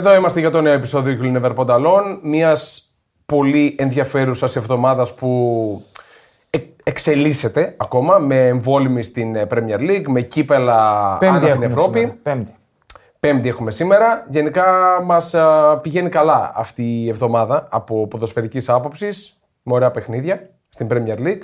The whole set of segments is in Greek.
Εδώ είμαστε για το νέο επεισόδιο Cullinever Pantaloon, μιας πολύ ενδιαφέρουσας εβδομάδας που εξελίσσεται ακόμα με εμβόλυμη στην Premier League, με κύπελα ανά την Ευρώπη. Σήμερα. Πέμπτη έχουμε σήμερα. Γενικά μας πηγαίνει καλά αυτή η εβδομάδα από ποδοσφαιρικής άποψης, με ωραία παιχνίδια στην Premier League.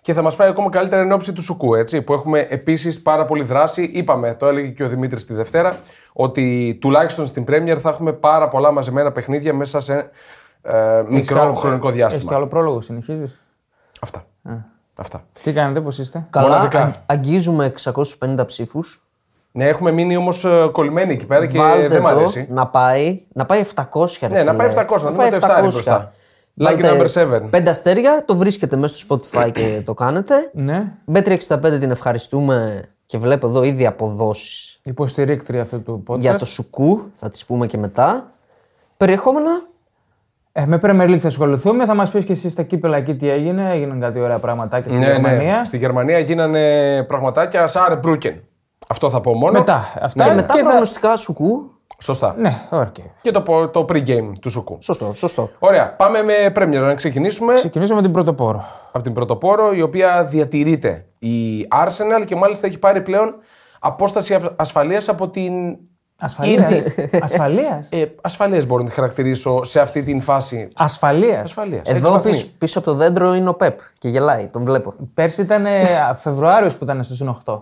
Και θα μας πάει ακόμα καλύτερα εν όψη του Σουκού, έτσι, που έχουμε επίσης πάρα πολύ δράση. Είπαμε, το έλεγε και ο Δημήτρης τη Δευτέρα, ότι τουλάχιστον στην Πρέμιερ θα έχουμε πάρα πολλά μαζεμένα παιχνίδια μέσα σε μικρό χρονικό διάστημα. Έχει καλό πρόλογο, συνεχίζεις. Αυτά. Τι κάνετε, πώς είστε? Καλά, αγγίζουμε 650 ψήφους. Ναι, έχουμε μείνει όμως κολλημένοι εκεί πέρα και δεν μ' αρέσει. Να πάει 700. Ναι, να πάει 700, να δούμε το 7 μπροστά. Like number 7. 5 αστέρια, το βρίσκετε μέσα στο Spotify και το κάνετε. Ναι. Bet365 την ευχαριστούμε και βλέπω εδώ ήδη αποδόσεις. Υποστηρίκτρια αυτού του podcast. Για το Σουκού, θα τις πούμε και μετά. Περιεχόμενα. Με Premier League θα ασχοληθούμε. Θα μας πεις και εσύ στα κύπελα εκεί τι έγινε. Έγιναν κάτι ωραία πραγματάκια στη Γερμανία. Ναι. Στη Γερμανία γίνανε πραγματάκια Saarbrücken. Αυτό θα πω μόνο. Μετά. Αυτά. Και μετά προγνωστικά Σουκού. Σωστά. Ναι, okay. Και το pre-game του Σουκού. Σωστό. Ωραία, πάμε με Premier να ξεκινήσουμε. Ξεκινήσουμε με την Πρωτοπόρο. Από την Πρωτοπόρο, η οποία διατηρείται η Arsenal και μάλιστα έχει πάρει πλέον απόσταση ασφαλείας από την. Ασφαλείας. Ασφαλείας μπορώ να τη χαρακτηρίσω σε αυτή την φάση. Ασφαλείας. Εδώ πίσω από το δέντρο είναι ο Πεπ και γελάει, τον βλέπω. Πέρσι ήταν Φεβρουάριος που ήταν στο συν 8.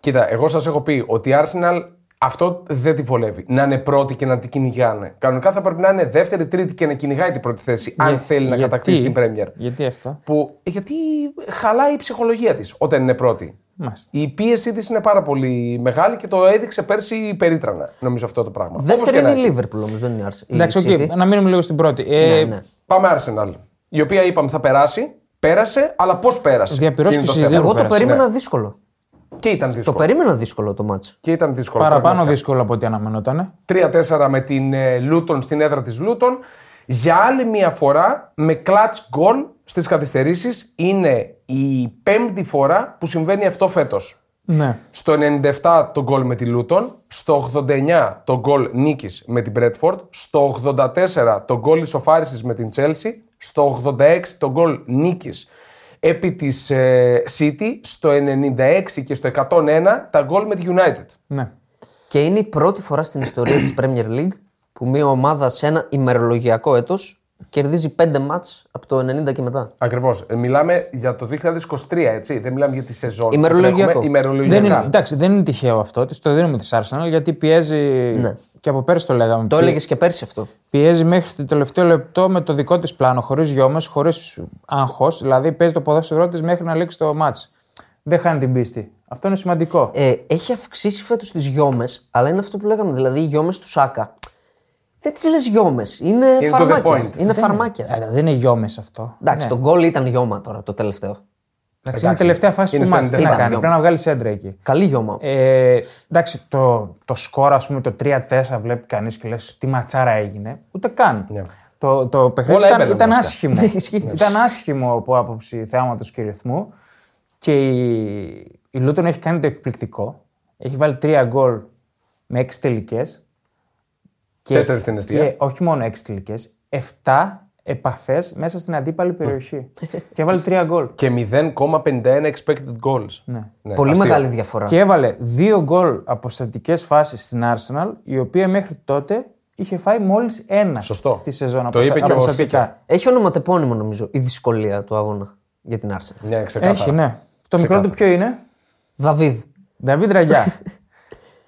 Κοίτα, εγώ σας έχω πει ότι η Arsenal. Αυτό δεν τη βολεύει. Να είναι πρώτη και να την κυνηγάνε. Κανονικά θα πρέπει να είναι δεύτερη, τρίτη και να κυνηγάει την πρώτη θέση, αν θέλει να κατακτήσει την Πρέμιερ. Γιατί αυτό? Γιατί χαλάει η ψυχολογία της όταν είναι πρώτη. Μάλιστα. Η πίεση της είναι πάρα πολύ μεγάλη και το έδειξε πέρσι περίτρανα, νομίζω, αυτό το πράγμα. Δεύτερη είναι η Liverpool όμως, δεν είναι η Arsenal. Εντάξει, okay, να μείνουμε λίγο στην πρώτη. Ναι. Πάμε Arsenal. Η οποία είπαμε θα περάσει. Πέρασε, αλλά πώς πέρασε? Εγώ το περίμενα δύσκολο. Και ήταν δύσκολο. Το περίμενα δύσκολο το μάτσο. Και ήταν δύσκολο. Παραπάνω δύσκολο από ό,τι αναμενόταν. 3-4 με την Λούτον στην έδρα της Λούτον. Για άλλη μια φορά με clutch goal στις καθυστερήσεις. Είναι η πέμπτη φορά που συμβαίνει αυτό φέτος. Ναι. Στο 97 το goal με τη Λούτον. Στο 89 το goal νίκης με την Brentford. Στο 84 το goal ισοφάρισης με την Chelsea. Στο 86 το goal νίκης επί της City, στο 96 και στο 101 τα γκολ με τη United. Ναι. Και είναι η πρώτη φορά στην ιστορία της Premier League που μια ομάδα σε ένα ημερολογιακό έτος κερδίζει 5 μάτς από το 90 και μετά. Ακριβώς. Μιλάμε για το 2023, έτσι. Δεν μιλάμε για τη σεζόν. Ημερολογιακό. Εντάξει, δεν είναι τυχαίο αυτό. Το δίνουμε της Arsenal γιατί πιέζει. Ναι. Και από πέρσι το λέγαμε. Το έλεγες και πέρσι αυτό. Πιέζει μέχρι το τελευταίο λεπτό με το δικό της πλάνο, χωρίς γιόμες, χωρίς άγχος. Δηλαδή παίζει το ποδόσφαιρό της μέχρι να λήξει το μάτς. Δεν χάνει την πίστη. Αυτό είναι σημαντικό. Έχει αυξήσει φέτος τις γιόμες, αλλά είναι αυτό που λέγαμε. Δηλαδή οι γιόμες του Σάκα. Δεν τις λες γιόμες. Είναι φαρμάκια. Δεν είναι γιόμες αυτό. Εντάξει, ναι. Το γκολ ήταν γιώμα τώρα το τελευταίο. Εντάξει, είναι η τελευταία φάση του μάτς. Τι να κάνει, πρέπει να βγάλει έντρα εκεί. Καλή γιώμα. Εντάξει, το σκορ, ας πούμε, το 3-4 βλέπει κανείς και λες τι ματσάρα έγινε. Ούτε καν. Yeah. Το παιχνίδι ήταν άσχημο. Ήταν άσχημο από άποψη θεάματος και ρυθμού. Και η Λούτον έχει κάνει το εκπληκτικό. Έχει βάλει 3 γκολ με 6 τελικές. 4 στην αιστεία. Και όχι μόνο 6 τελικές, 7 επαφές μέσα στην αντίπαλη περιοχή. Και έβαλε 3 γκολ. Και 0,51 expected goals. Ναι. Ναι, πολύ αστείο. Μεγάλη διαφορά. Και έβαλε 2 γκολ από στατικές φάσεις στην Arsenal, η οποία μέχρι τότε είχε φάει μόλις 1. Σωστό. Στη σεζόν. Το είπε και στατικά. Έχει ονοματεπώνυμο, νομίζω, η δυσκολία του αγώνα για την Arsenal. Ναι, ξεκάθαρα. Έχει, ναι. Το μικρό του ποιο είναι? David Raya.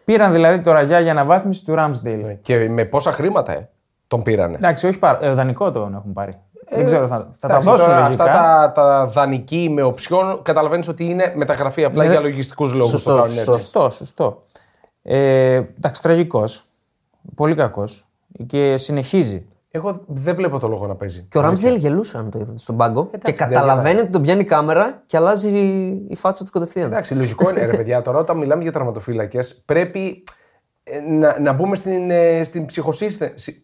Πήραν δηλαδή το Ραγιά για αναβάθμιση του Ramsdale. Και με πόσα χρήματα τον πήρανε. Εντάξει, όχι πάρα. Δανεικό τον έχουν πάρει. Δεν ξέρω, θα τα δώσουν τώρα, αυτά τα δανεική με οψιόν καταλαβαίνεις ότι είναι μεταγραφή απλά για λογιστικούς λόγους. Σωστό. Εντάξει, τραγικός. Πολύ κακός. Και συνεχίζει. Εγώ δεν βλέπω το λόγο να παίζει. Και ο Ramsdale γελούσε αν το είδατε στον πάγκο. Και καταλαβαίνει ότι τον πιάνει η κάμερα και αλλάζει η φάτσα του κατευθείαν. Εντάξει, λογικό είναι, ρε παιδιά. Τώρα όταν μιλάμε για τραυματοφύλακες, πρέπει να μπούμε στην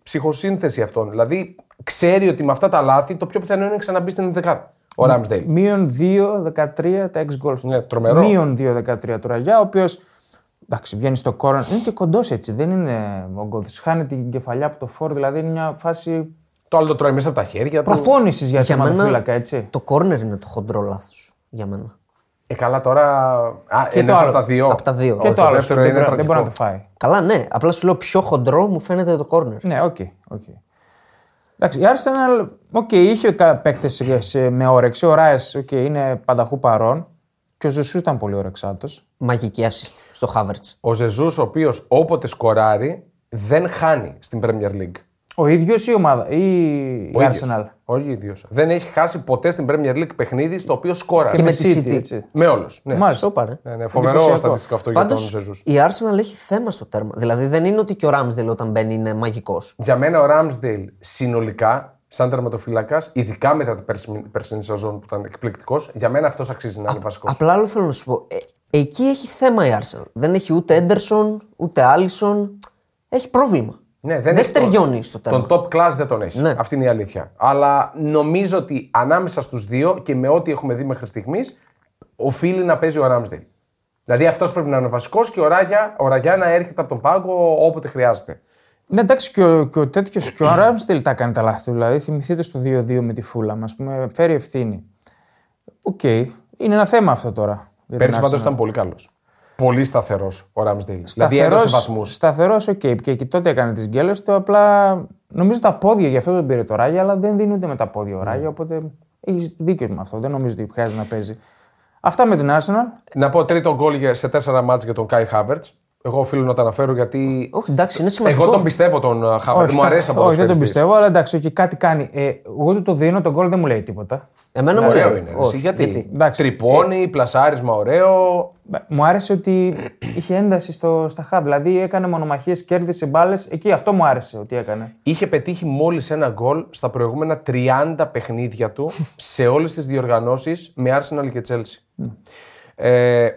ψυχοσύνθεση αυτών. Δηλαδή, ξέρει ότι με αυτά τα λάθη το πιο πιθανό είναι να ξαναμπεί στην ενδεκάδα. Ο Ramsdale. -2-13 τα 6 γκολ. Ναι, τρομερό. -2-13 του Ραγιά, ο οποίος Εντάξει, βγαίνει στο κόρον. Είναι και κοντός έτσι. Δεν είναι μογκόδης. Χάνει την κεφαλιά από το φόρ, δηλαδή είναι μια φάση. Το άλλο το τρώει μέσα από τα χέρια. Προφώνησης για την ματοφύλακα, έτσι. Το κόρνερ είναι το χοντρό λάθος για μένα. Καλά τώρα. Ένας από τα δύο. Από τα δύο. Και όχι, το άλλο δεύτερο είναι τραγικό. Δεν μπορεί να το φάει. Καλά, ναι. Απλά σου λέω πιο χοντρό μου φαίνεται το κόρνερ. Ναι, οκ. Okay. Εντάξει, η Arsenal είχε επέκθεση με όρεξη. Ο Ράες είναι πανταχού παρόν. Και ο Ζεσούς ήταν πολύ όρεξάτος. Μαγική assist στο Χάβερτς. Ο Ζεσούς, ο οποίος όποτε σκοράρει, δεν χάνει στην Premier League. Ο ίδιος ή η ομάδα, η Arsenal. Όχι ο ίδιος. Δεν έχει χάσει ποτέ στην Premier League παιχνίδι στο οποίο σκόραρε. Και με τη City. Έτσι. Με όλους. Ναι. Μάλιστα. Φοβερό στατιστικό αυτό για τον Ζεσούς. Η Arsenal έχει θέμα στο τέρμα. Δηλαδή δεν είναι ότι και ο Ramsdale όταν μπαίνει είναι μαγικός. Για μένα ο Ramsdale συνολικά. Σαν τερματοφυλακάς, ειδικά μετά την περσινή σεζόν που ήταν εκπληκτικός, για μένα αυτός αξίζει να είναι βασικός. Απλά άλλο θέλω να σου πω. Εκεί έχει θέμα η Arsenal. Δεν έχει ούτε Έντερσον, ούτε Άλισον. Έχει πρόβλημα. Ναι, δεν στεριώνει στο τέλος. Τον top class δεν τον έχει. Ναι. Αυτή είναι η αλήθεια. Αλλά νομίζω ότι ανάμεσα στους δύο και με ό,τι έχουμε δει μέχρι στιγμής, οφείλει να παίζει ο Ramsdale. Δηλαδή αυτός πρέπει να είναι βασικός και ο Ραγιά να έρχεται από τον πάγκο όποτε χρειάζεται. Ναι, εντάξει, και ο τέτοιος και ο Ramsdale τα κάνει τα λάθη του. Δηλαδή, θυμηθείτε στο 2-2 με τη Fulham, ας πούμε, φέρει ευθύνη. Οκ. Είναι ένα θέμα αυτό τώρα. Πέρυσι πάντως ήταν πολύ καλός. Πολύ σταθερός ο Ramsdale. Δηλαδή, έδωσε βαθμούς. Σταθερός, οκ. Και εκεί τότε έκανε τις γκέλες του. Απλά νομίζω τα πόδια για αυτό τον πήρε το Ράγια, αλλά δεν δίνονται με τα πόδια ο Ράγια. Οπότε έχει δίκιο με αυτό. Δεν νομίζω ότι χρειάζεται να παίζει. Αυτά με την Arsenal. Να πω τρίτο γκολ σε 4 μάτς για τον Kai Havertz. Εγώ οφείλω να τα αναφέρω γιατί. Όχι, εντάξει, είναι σημαντικό. Εγώ τον πιστεύω τον Χάβερτ. Μου αρέσει από τον Χάβερτ. Όχι, δεν τον πιστεύω, αλλά εντάξει, και κάτι κάνει. Εγώ του το δίνω, τον γκολ δεν μου λέει τίποτα. Εμένα μου λέει. Γιατί. Τρυπώνει, πλασάρισμα, ωραίο. Μου άρεσε ότι είχε ένταση στα χαβ. Δηλαδή έκανε μονομαχίες, κέρδισε μπάλες. Εκεί αυτό μου άρεσε ότι έκανε. Είχε πετύχει μόλις ένα γκολ στα προηγούμενα 30 παιχνίδια του σε όλες τις διοργανώσεις με Arsenal και Τσέλσι.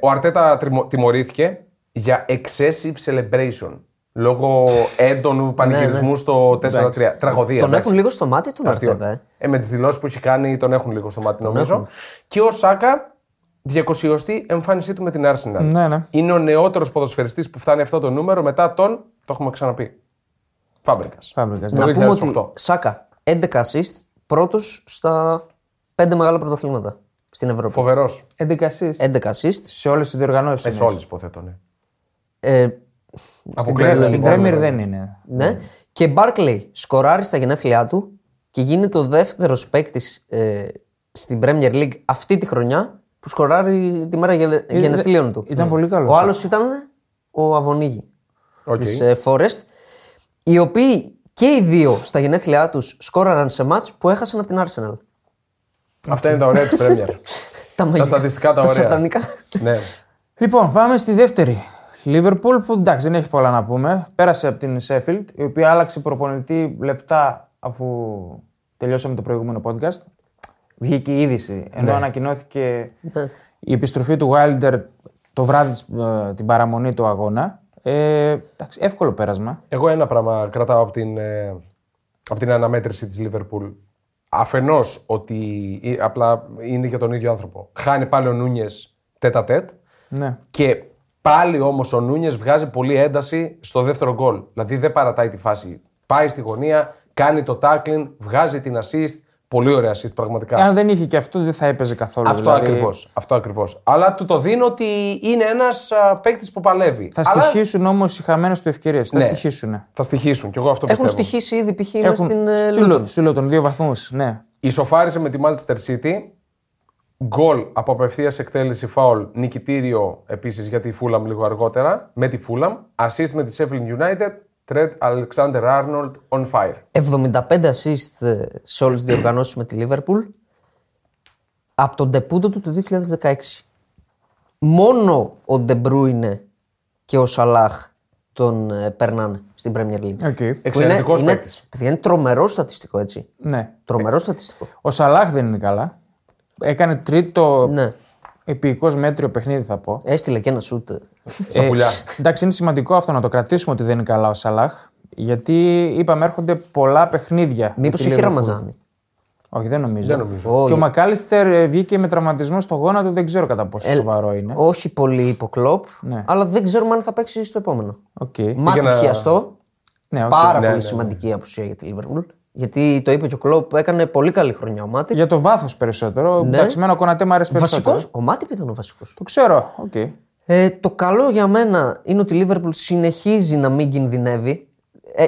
Ο Αρτέτα τιμωρήθηκε για excessive celebration. Λόγω έντονου πανηγυρισμού στο 4-3. Τραγωδία. Τον έχουν λίγο στο μάτι του Αρτέτα. Με τις δηλώσεις που έχει κάνει, τον έχουν λίγο στο μάτι, νομίζω. Και ο Σάκα, 200η εμφάνισή του με την Arsenal. Ναι, ναι. Είναι ο νεότερος ποδοσφαιριστής που φτάνει αυτό το νούμερο μετά τον. Το έχουμε ξαναπεί. Φάμπρικας. Να πούμε ότι Σάκα, 11 assist, πρώτος στα 5 μεγάλα πρωταθλήματα στην Ευρώπη. Φοβερός. 11 assist. Σε όλες τις διοργανώσεις. Σε όλες, υποθέτω, ναι. Στην Premier δεν είναι. Ναι. Και Μπάρκλεϊ σκοράρει στα γενέθλιά του και γίνεται ο δεύτερος παίκτης στην Premier League αυτή τη χρονιά που σκοράρει τη μέρα γενεθλίων του. Ήταν πολύ καλός. Ο άλλος ήταν ο Αβωνίγη της Forest, οι οποίοι και οι δύο στα γενέθλιά τους σκόραραν σε μάτς που έχασαν από την Arsenal. Αυτά είναι τα ωραία της Premier. Τα στατιστικά τα ωραία. Λοιπόν, πάμε στη δεύτερη. Λίβερπουλ, που εντάξει δεν έχει πολλά να πούμε, πέρασε από την Sheffield, η οποία άλλαξε προπονητή λεπτά αφού τελειώσαμε το προηγούμενο podcast. Βγήκε η είδηση, ενώ ανακοινώθηκε η επιστροφή του Wilder το βράδυ την παραμονή του αγώνα. Εντάξει, εύκολο πέρασμα. Εγώ ένα πράγμα κρατάω από την αναμέτρηση της Λίβερπουλ. Αφενός ότι απλά είναι για τον ίδιο άνθρωπο. Χάνει πάλι ο Νούνιες τέτα-τέτ. Ναι. Και πάλι όμως ο Νούνιες βγάζει πολύ ένταση στο δεύτερο γκολ. Δηλαδή δεν παρατάει τη φάση. Πάει στη γωνία, κάνει το tackling, βγάζει την assist. Πολύ ωραία assist πραγματικά. Αν δεν είχε και αυτό, δεν θα έπαιζε καθόλου. Αυτό ακριβώς. Αλλά του το δίνω ότι είναι ένας παίκτης που παλεύει. Θα στοιχήσουν όμως οι χαμένες του ευκαιρίες. Ναι. Θα στοιχήσουν. Θα στοιχήσουν. Και εγώ αυτό πιστεύω. Έχουν στοιχήσει ήδη π.χ. στην Λούτον, 2 βαθμούς. Ναι. Ισοφάρισε με τη Manchester City. Γκολ από απευθείας εκτέλεση, φάουλ, νικητήριο επίσης για τη Fulham λίγο αργότερα. Με τη Fulham, assist με τη Sheffield United, Trent Alexander-Arnold on fire. 75 assist σε όλες τις διοργανώσεις με τη Liverpool από τον ντεπούντο του το 2016. Μόνο ο De Bruyne και ο Σαλάχ τον περνάνε στην Premier League. Okay. Εξαιρετικός παίκτης. Είναι τρομερό στατιστικό, έτσι. Ναι. Τρομερό στατιστικό. Ο Σαλάχ δεν είναι καλά. Έκανε τρίτο επεικώς μέτριο παιχνίδι, θα πω. Έστειλε και ένα σούτ. Στα πουλιά. Εντάξει, είναι σημαντικό αυτό να το κρατήσουμε ότι δεν είναι καλά ο Σαλάχ. Γιατί είπαμε έρχονται πολλά παιχνίδια. Μήπως είχε Ραμαζάνη. Όχι, δεν νομίζω. Και ο Mac Allister βγήκε με τραυματισμό στο γόνατο, δεν ξέρω κατά πόσο σοβαρό είναι. Όχι πολύ υποκλόπ, ναι. Αλλά δεν ξέρουμε αν θα παίξει στο επόμενο. Okay. Μάτι πιαστό. Ναι, okay. Πάρα πολύ σημαντική απουσία για τη Liverpool. Γιατί το είπε και ο Κλόπ, έκανε πολύ καλή χρονιά ο Μάτιπ. Για το βάθος περισσότερο. Ναι. Εντάξει, εμένα ο Κονατέ μου αρέσει περισσότερο. Βασικός. Ο Μάτιπ ήταν ο βασικός. Το ξέρω. Okay. Το καλό για μένα είναι ότι η Λίβερπουλ συνεχίζει να μην κινδυνεύει.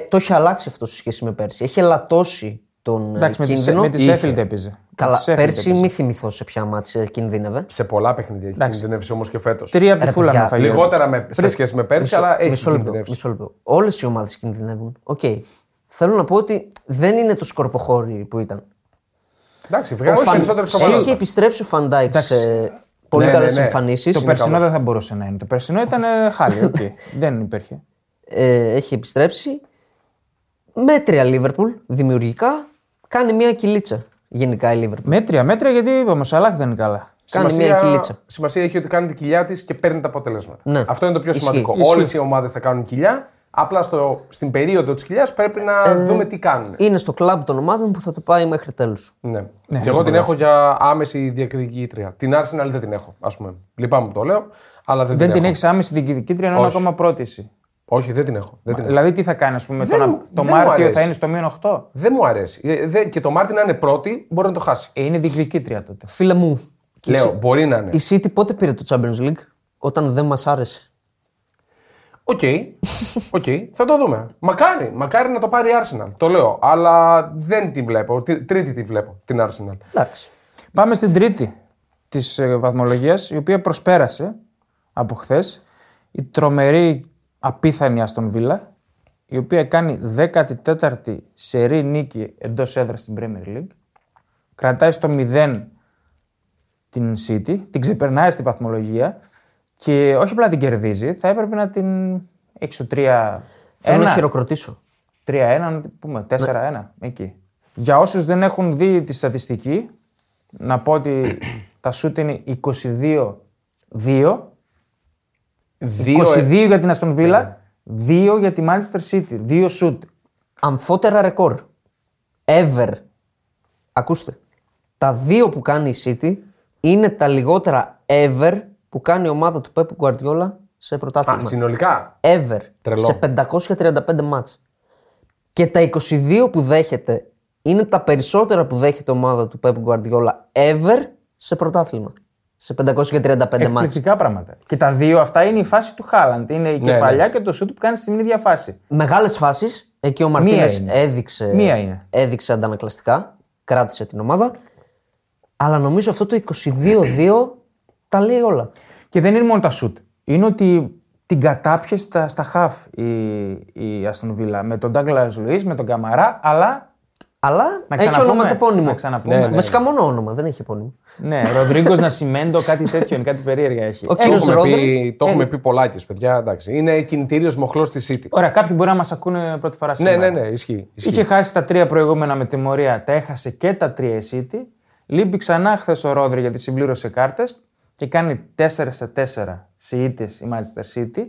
Το έχει αλλάξει αυτό σε σχέση με πέρσι. Έχει ελαττώσει τον κίνδυνο. Με τη Sheffield έπαιζε. Καλά, πέρσι μη θυμηθώ σε ποια μάτια κίνδυνευε. Σε πολλά παιχνίδια έχει κινδυνεύσει όμως και φέτος. Τρία από τη Fulham θα γίνει. Λιγότερα σε σχέση με πέρσι, αλλά έχει κινδυνεύσει. Όλες οι ομάδες κινδυνεύουν. Θέλω να πω ότι δεν είναι το σκορποχώρι που ήταν. Εντάξει, έχει επιστρέψει ο Φαν Ντάικ σε πολύ καλές εμφανίσεις. Το περσινό δεν θα μπορούσε να είναι. Το περσινό ήταν χάλι. Δεν υπήρχε. Έχει επιστρέψει. Μέτρια Λίβερπουλ, δημιουργικά. Κάνει μια κυλίτσα γενικά η Λίβερπουλ. Μέτρια, γιατί είπαμε ο Σαλάχ δεν είναι καλά. Κάνει μια κυλίτσα. Σημασία έχει ότι κάνει την κοιλιά της και παίρνει τα αποτελέσματα. Ναι. Αυτό είναι το πιο σημαντικό. Όλες οι ομάδες θα κάνουν κοιλιά. Απλά στην περίοδο της κοιλιάς πρέπει να δούμε τι κάνουν. Είναι στο κλαμπ των ομάδων που θα το πάει μέχρι τέλους. Ναι. Και εγώ την έχω για άμεση διεκδικήτρια. Την Arsenal δεν την έχω, ας πούμε. Λυπάμαι που το λέω, αλλά δεν την έχεις άμεση διεκδικήτρια, ενώ είναι ακόμα πρότηση. Όχι, δεν την έχω. Δηλαδή, τι θα κάνει, ας πούμε, το Μάρτιο θα είναι στο μείον 8. Δεν μου αρέσει. Και το Μάρτιο να είναι πρώτη, μπορεί να το χάσει. Είναι διεκδικήτρια τότε. Φίλε μου, λέω, μπορεί να είναι. Η City πότε πήρε το Champions League, όταν δεν μας άρεσε. Οκ, θα το δούμε. Μακάρι να το πάρει η Arsenal. Το λέω, αλλά δεν την βλέπω. Τρίτη τη βλέπω, την Arsenal. Εντάξει. Πάμε στην τρίτη της βαθμολογίας, η οποία προσπέρασε από χθες. Η τρομερή απίθανη Aston Villa, η οποία κάνει 14η σερί νίκη εντός έδρας στην Premier League. Κρατάει στο 0 την City, την ξεπερνάει στη βαθμολογία. Και όχι απλά την κερδίζει, θα έπρεπε να την έχει στο 3-1. Θέλω να χειροκροτήσω. 3-1, πούμε, 4-1. Ναι. Εκεί. Για όσους δεν έχουν δει τη στατιστική, να πω ότι τα σούτ είναι 22-2. 22 για την Aston Villa, 2 για τη Manchester City. 2 σούτ. Αμφότερα ρεκόρ. Ever. Ακούστε. Τα 2 που κάνει η City είναι τα λιγότερα ever που κάνει η ομάδα του Pep Guardiola σε πρωτάθλημα. Συνολικά. Ever. Τρελό. Σε 535 μάτς. Και τα 22 που δέχεται είναι τα περισσότερα που δέχεται η ομάδα του Pep Guardiola ever σε πρωτάθλημα. Σε 535 μάτς. Εκπληκτικά πράγματα. Και τα δύο αυτά είναι η φάση του Haaland. Είναι η κεφαλιά και το σούτ που κάνει στην ίδια φάση. Μεγάλες φάσεις. Εκεί ο Μαρτίνες έδειξε αντανακλαστικά. Κράτησε την ομάδα. Αλλά νομίζω αυτό το 22-2 τα λέει όλα. Και δεν είναι μόνο τα σουτ. Είναι ότι την κατάπιε στα χαφ η Aston Villa. Με τον Ντάγκλας Λουίς, με τον Καμαρά, αλλά έχει ονοματεπώνυμο. Ναι. Βασικά μόνο όνομα, δεν έχει επώνυμο. Ναι, Ροντρίγκος Νασιμέντο, κάτι τέτοιο, κάτι περίεργα έχει. Το έχουμε πει πολλάκι, παιδιά. Εντάξει. Είναι κινητήριος μοχλός της City. Ωραία, κάποιοι μπορεί να μας ακούνε πρώτη φορά σήμερα. Ναι, ισχύει. Είχε χάσει τα 3 προηγούμενα με τιμωρία, τα έχασε και τα 3 η City. Λείπει ξανά χθες ο Ρόντρι γιατί συμπλήρωσε κάρτες. Και κάνει 4-4 σε ήττες η Manchester City.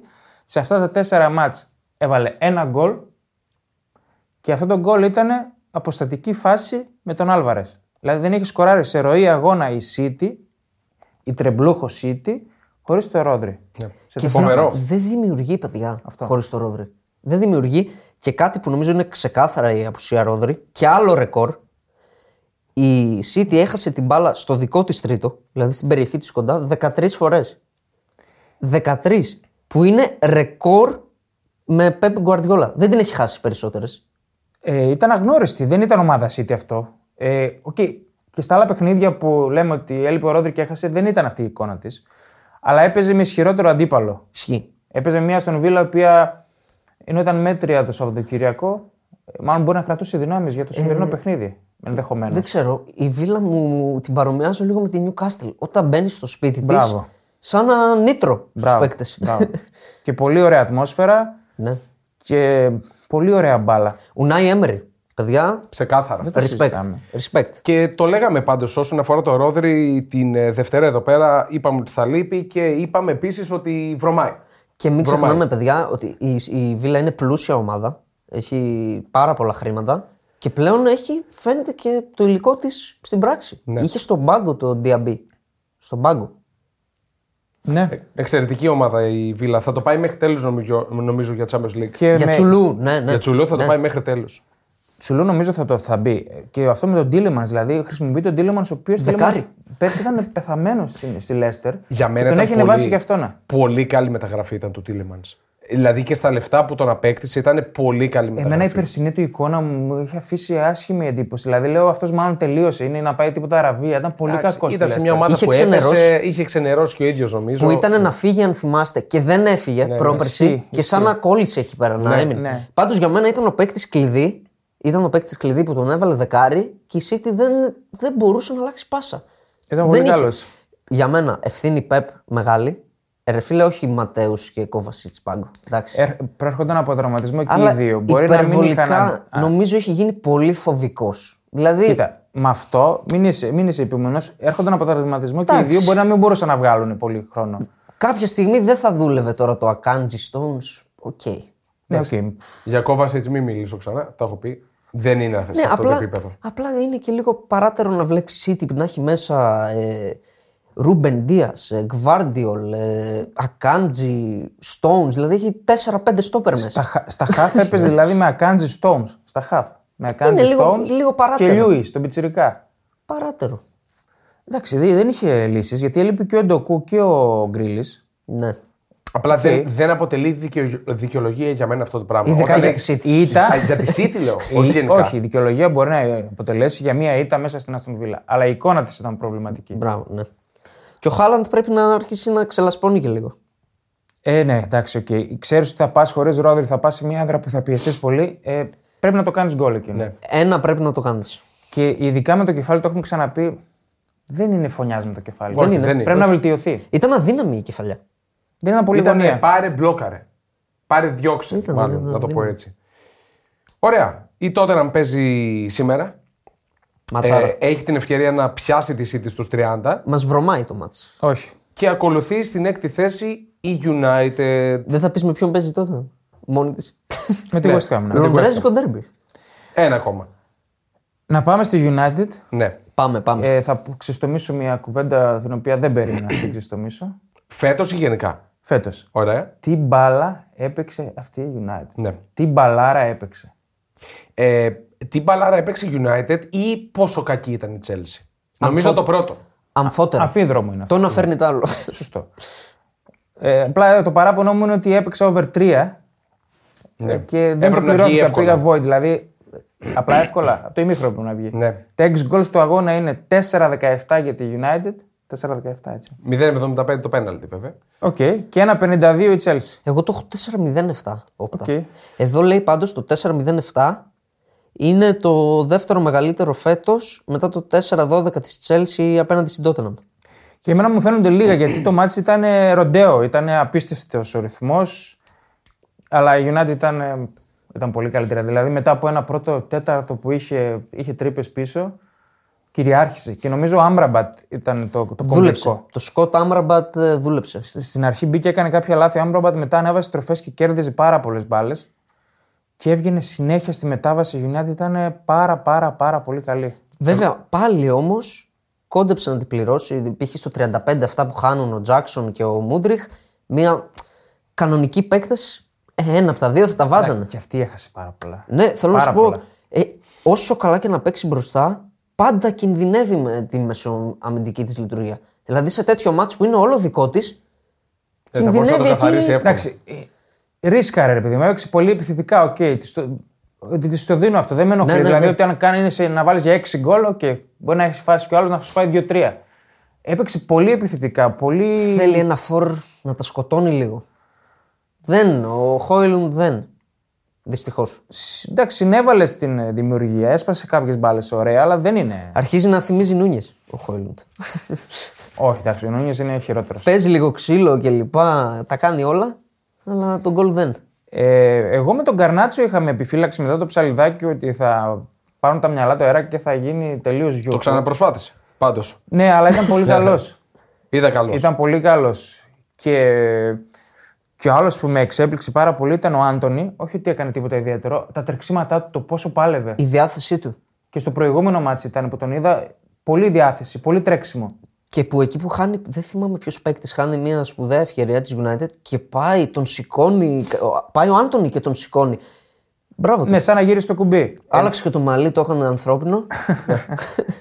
Σε αυτά τα 4 μάτς έβαλε 1 γκολ και αυτό το γκολ ήταν αποστατική φάση με τον Άλβαρες. Δηλαδή δεν έχει σκοράρει σε ροή αγώνα η City, η τρεμπλούχο City, χωρίς το Rodri. Yeah. Και δεν δημιουργεί, παιδιά, χωρίς το Rodri. Δεν δημιουργεί. Και κάτι που νομίζω είναι ξεκάθαρα η απουσία Rodri και άλλο ρεκόρ. Η City έχασε την μπάλα στο δικό της τρίτο, δηλαδή στην περιοχή της κοντά, 13 φορές. 13, που είναι ρεκόρ με Pep Guardiola. Δεν την έχει χάσει περισσότερες. Ήταν αγνώριστη, δεν ήταν ομάδα City αυτό. Και στα άλλα παιχνίδια που λέμε ότι έλειπε ο Ρόντρι και έχασε, δεν ήταν αυτή η εικόνα της. Αλλά έπαιζε με ισχυρότερο αντίπαλο. Ισχύει. Έπαιζε μια Aston Villa, η οποία ενώ ήταν μέτρια το Σαββατοκυριακό, μάλλον μπορεί να κρατούσε δυνάμεις για το σημερινό παιχνίδι. Δεν ξέρω, η Βίλα μου την παρομοιάζω λίγο με τη Newcastle. Όταν μπαίνει στο σπίτι της, σαν ένα νήτρο στους παίκτες. Και πολύ ωραία ατμόσφαιρα. Ναι. Και πολύ ωραία μπάλα. Unai Emery, παιδιά. Ξεκάθαρα. Respect. Και το λέγαμε πάντως όσον αφορά το Ρόδρι την Δευτέρα εδώ πέρα. Είπαμε ότι θα λείπει και είπαμε επίσης ότι βρωμάει. Και μην ξεχνάμε, παιδιά, ότι η Βίλα είναι πλούσια ομάδα. Έχει πάρα πολλά χρήματα. Και πλέον έχει, φαίνεται και το υλικό της στην πράξη. Ναι. Είχε στον πάγκο το Diaby. Στον πάγκο. Ναι. Εξαιρετική ομάδα η Βίλα. Θα το πάει μέχρι τέλος νομίζω για Champions League. Και για Τσουλού. Ναι, ναι. Για Τσουλού θα το πάει μέχρι τέλος. Τσουλού νομίζω θα μπει. Και αυτό με τον Tilemans, δηλαδή χρησιμοποιεί τον Tilemans, ο οποίος πέρσι ήταν πεθαμένος στη Leicester. Για μένα τον έχει ανεβάσει και αυτό. Ναι. Πολύ καλή μεταγραφή ήταν του Tilemans. Δηλαδή και στα λεφτά που τον απέκτησε ήταν πολύ καλή μεταγραφή. Εμένα η περσινή του εικόνα μου είχε αφήσει άσχημη εντύπωση. Δηλαδή λέω αυτός μάλλον τελείωσε. Είναι να πάει τίποτα Αραβία. Ήταν πολύ κακός. Ήταν σε μια ομάδα που έπεσε, είχε ξενερώσει και ο ίδιος νομίζω. Που ήταν να φύγει, αν θυμάστε. Και δεν έφυγε πρόπερση. Και σαν να κόλλησε εκεί πέρα να έμεινε. Πάντως για μένα ήταν ο παίκτης κλειδί. Ήταν ο παίκτης κλειδί που τον έβαλε δεκάρι και η City δεν μπορούσε να αλλάξει πάσα. Ήταν πολύ καλός. Για μένα ευθύνη Πεπ μεγάλη. Ρε φίλε, όχι Ματέους και Κόβασιτς πάγκο. Προέρχονταν από τραυματισμό και αλλά οι δύο. Μπορεί να μην είχαν. Νομίζω έχει γίνει πολύ φοβικός. Δηλαδή... Κοίτα, με αυτό μην είσαι επιμονός. Έρχονταν από τραυματισμό και οι δύο. Μπορεί να μην μπορούσαν να βγάλουν πολύ χρόνο. Κάποια στιγμή δεν θα δούλευε τώρα το Akanj, Stones. Οκ. Για Kovacic μην μιλήσω ξανά, τα έχω πει. Δεν είναι αυτό το επίπεδο. Απλά είναι και λίγο παράτερο να βλέπει City να έχει μέσα Ρούμπεν Ντίας, Γκβάρντιολ, Ακάντζι, Στόουνς. Δηλαδή έχει 4-5 στόπερ μέσα. Στα χαφ έπαιζε δηλαδή με Ακάντζι, Στόουνς. Στα χαφ. Με Ακάντζι, Στόουνς και Λιούις, τον πιτσιρικά. Παράτερο. Εντάξει, δεν είχε λύσεις γιατί έλειπε και ο Ντοκού και ο Γκρίλης. Ναι. Απλά δεν αποτελεί δικαιολογία για μένα αυτό το πράγμα. Ειδικά για τη City. Για τη City λέω. Όχι, η δικαιολογία μπορεί να αποτελέσει για μία ήττα μέσα στην Aston Villa. Αλλά η εικόνα της ήταν προβληματική. Μπράβο, ναι. Και ο Χάλαντ πρέπει να αρχίσει να ξελασπώνει και λίγο. Ναι, εντάξει, οκ. Ξέρεις ότι θα πας χωρίς Rodri, θα πας σε μια άντρα που θα πιεστείς πολύ. Πρέπει να το κάνεις γκολ εκεί. Ναι. Ένα πρέπει να το κάνεις. Και ειδικά με το κεφάλι, το έχουμε ξαναπεί, δεν είναι φωνιάς με το κεφάλι. Όχι, πρέπει να βελτιωθεί. Ήταν αδύναμη η κεφαλιά. Δεν ήταν πολύ γωνία. Πάρε, μπλόκαρε. Πάρε, διώξε. Μάλλον, να το πω έτσι. Ωραία. Η Tottenham παίζει σήμερα. Έχει την ευκαιρία να πιάσει τη City στους 30. Μας βρωμάει το μάτς. Όχι. Και ακολουθεί στην έκτη θέση η United. Δεν θα πεις με ποιον παίζει τότε. Μόνη της. Με τη West Ham. Λονδρέζικο ντέρμπι. Ένα ακόμα. Να πάμε στη United. Ναι. Πάμε. Θα ξεστομίσω μια κουβέντα την οποία δεν περίμενα να την ξεστομίσω. Φέτος ή γενικά. Φέτος. Ωραία. Τι μπάλα έπαιξε αυτή η United. Ναι. Τι μπαλάρα έπαιξε. Τι μπαλάρα έπαιξε η United ή πόσο κακή ήταν η Chelsea. Νομίζω το πρώτο. Αμφότερο. Αμφίδρομο είναι αυτό. Το να φέρνει το άλλο. Σωστό. Απλά το παράπονο μου είναι ότι έπαιξε over 3 ναι. Και δεν το πληρώθηκα. Πήγα void. Δηλαδή απλά εύκολα. Από το ημίχρονο να βγει. Ναι. Τα 6 γκολ του αγώνα είναι 4-17 για τη United. 4-17 έτσι. 0-75 το πέναλτι βέβαια. Οκ. Και 1-52 η Chelsea. Εγώ το έχω 4-07 όπτα. Okay. Εδώ λέει πάντως το 4-07 είναι το δεύτερο μεγαλύτερο φέτος μετά το 4-12 της Chelsea απέναντι στην Tottenham. Και εμένα μου φαίνονται λίγα γιατί το μάτς ήταν ροντέο. Ήταν απίστευτος ο ρυθμός. Αλλά η United ήταν πολύ καλύτερα. Δηλαδή μετά από ένα πρώτο τέταρτο που είχε τρύπες πίσω. Κυριάρχησε και νομίζω ο Άμραμπατ ήταν το κομβικό. Το Σκοτ Άμραμπατ δούλεψε. Στην αρχή μπήκε, έκανε κάποια λάθη ο Άμραμπατ, μετά ανέβασε τροφές και κέρδιζε πάρα πολλές μπάλες. Και έβγαινε συνέχεια στη μετάβαση. Η United ήταν πάρα πολύ καλή. Βέβαια πάλι όμως κόντεψε να την πληρώσει. Υπήρχε στο 35 αυτά που χάνουν ο Jackson και ο Μούντριχ. Μια κανονική παίκτες, ένα από τα δύο θα τα βάζανε. Και αυτή έχασε πάρα πολλά. Ναι, θέλω να σου πω, όσο καλά και να παίξει μπροστά. Πάντα κινδυνεύει με τη μεσοαμυντική της λειτουργία. Δηλαδή σε τέτοιο μάτς που είναι όλο δικό της, κινδυνεύει εκεί. Εντάξει, ρίσκαρε ρε παιδί μου, έπαιξε πολύ επιθετικά. Okay. Της το δίνω αυτό, δεν με ενοχλεί. Δηλαδή ότι αν κάνει να βάλεις για 6 γκολ, okay. Μπορεί να έχει φάσει κι ο άλλος να σου φάει 2-3. Έπαιξε πολύ επιθετικά. Πολύ... Θέλει ένα φορ να τα σκοτώνει λίγο. Ο Χόιλουντ δεν. Δυστυχώς. Εντάξει, συνέβαλε στην δημιουργία, έσπασε κάποιες μπάλες ωραία, αλλά δεν είναι. Αρχίζει να θυμίζει Νούνιες ο Χόιλουντ. Όχι, εντάξει, ο Νούνιες είναι χειρότερος. Παίζει λίγο ξύλο και λοιπά, τα κάνει όλα, αλλά τον γκολ δεν. Εγώ με τον Καρνάτσο είχαμε επιφύλαξη μετά το ψαλιδάκι ότι θα πάρουν τα μυαλά του αέρα και θα γίνει τελείως γιούχο. Το ξαναπροσπάθησε, πάντως. Ναι, αλλά ήταν πολύ καλός. Ήταν πολύ καλός. Και Και ο άλλος που με εξέπληξε πάρα πολύ ήταν ο Άντονι. Όχι ότι έκανε τίποτα ιδιαίτερο. Τα τρεξίματά του, το πόσο πάλευε. Η διάθεσή του. Και στο προηγούμενο μάτσι ήταν που τον είδα. Πολύ διάθεση, πολύ τρέξιμο. Και που εκεί που χάνει, δεν θυμάμαι ποιος παίκτης, χάνει μια σπουδαία ευκαιρία της United και πάει, τον σηκώνει. Πάει ο Άντονι και τον σηκώνει. Μπράβο. Ναι, σαν να γύρισε το κουμπί. Άλλαξε και το μαλλί, το έκανε ανθρώπινο.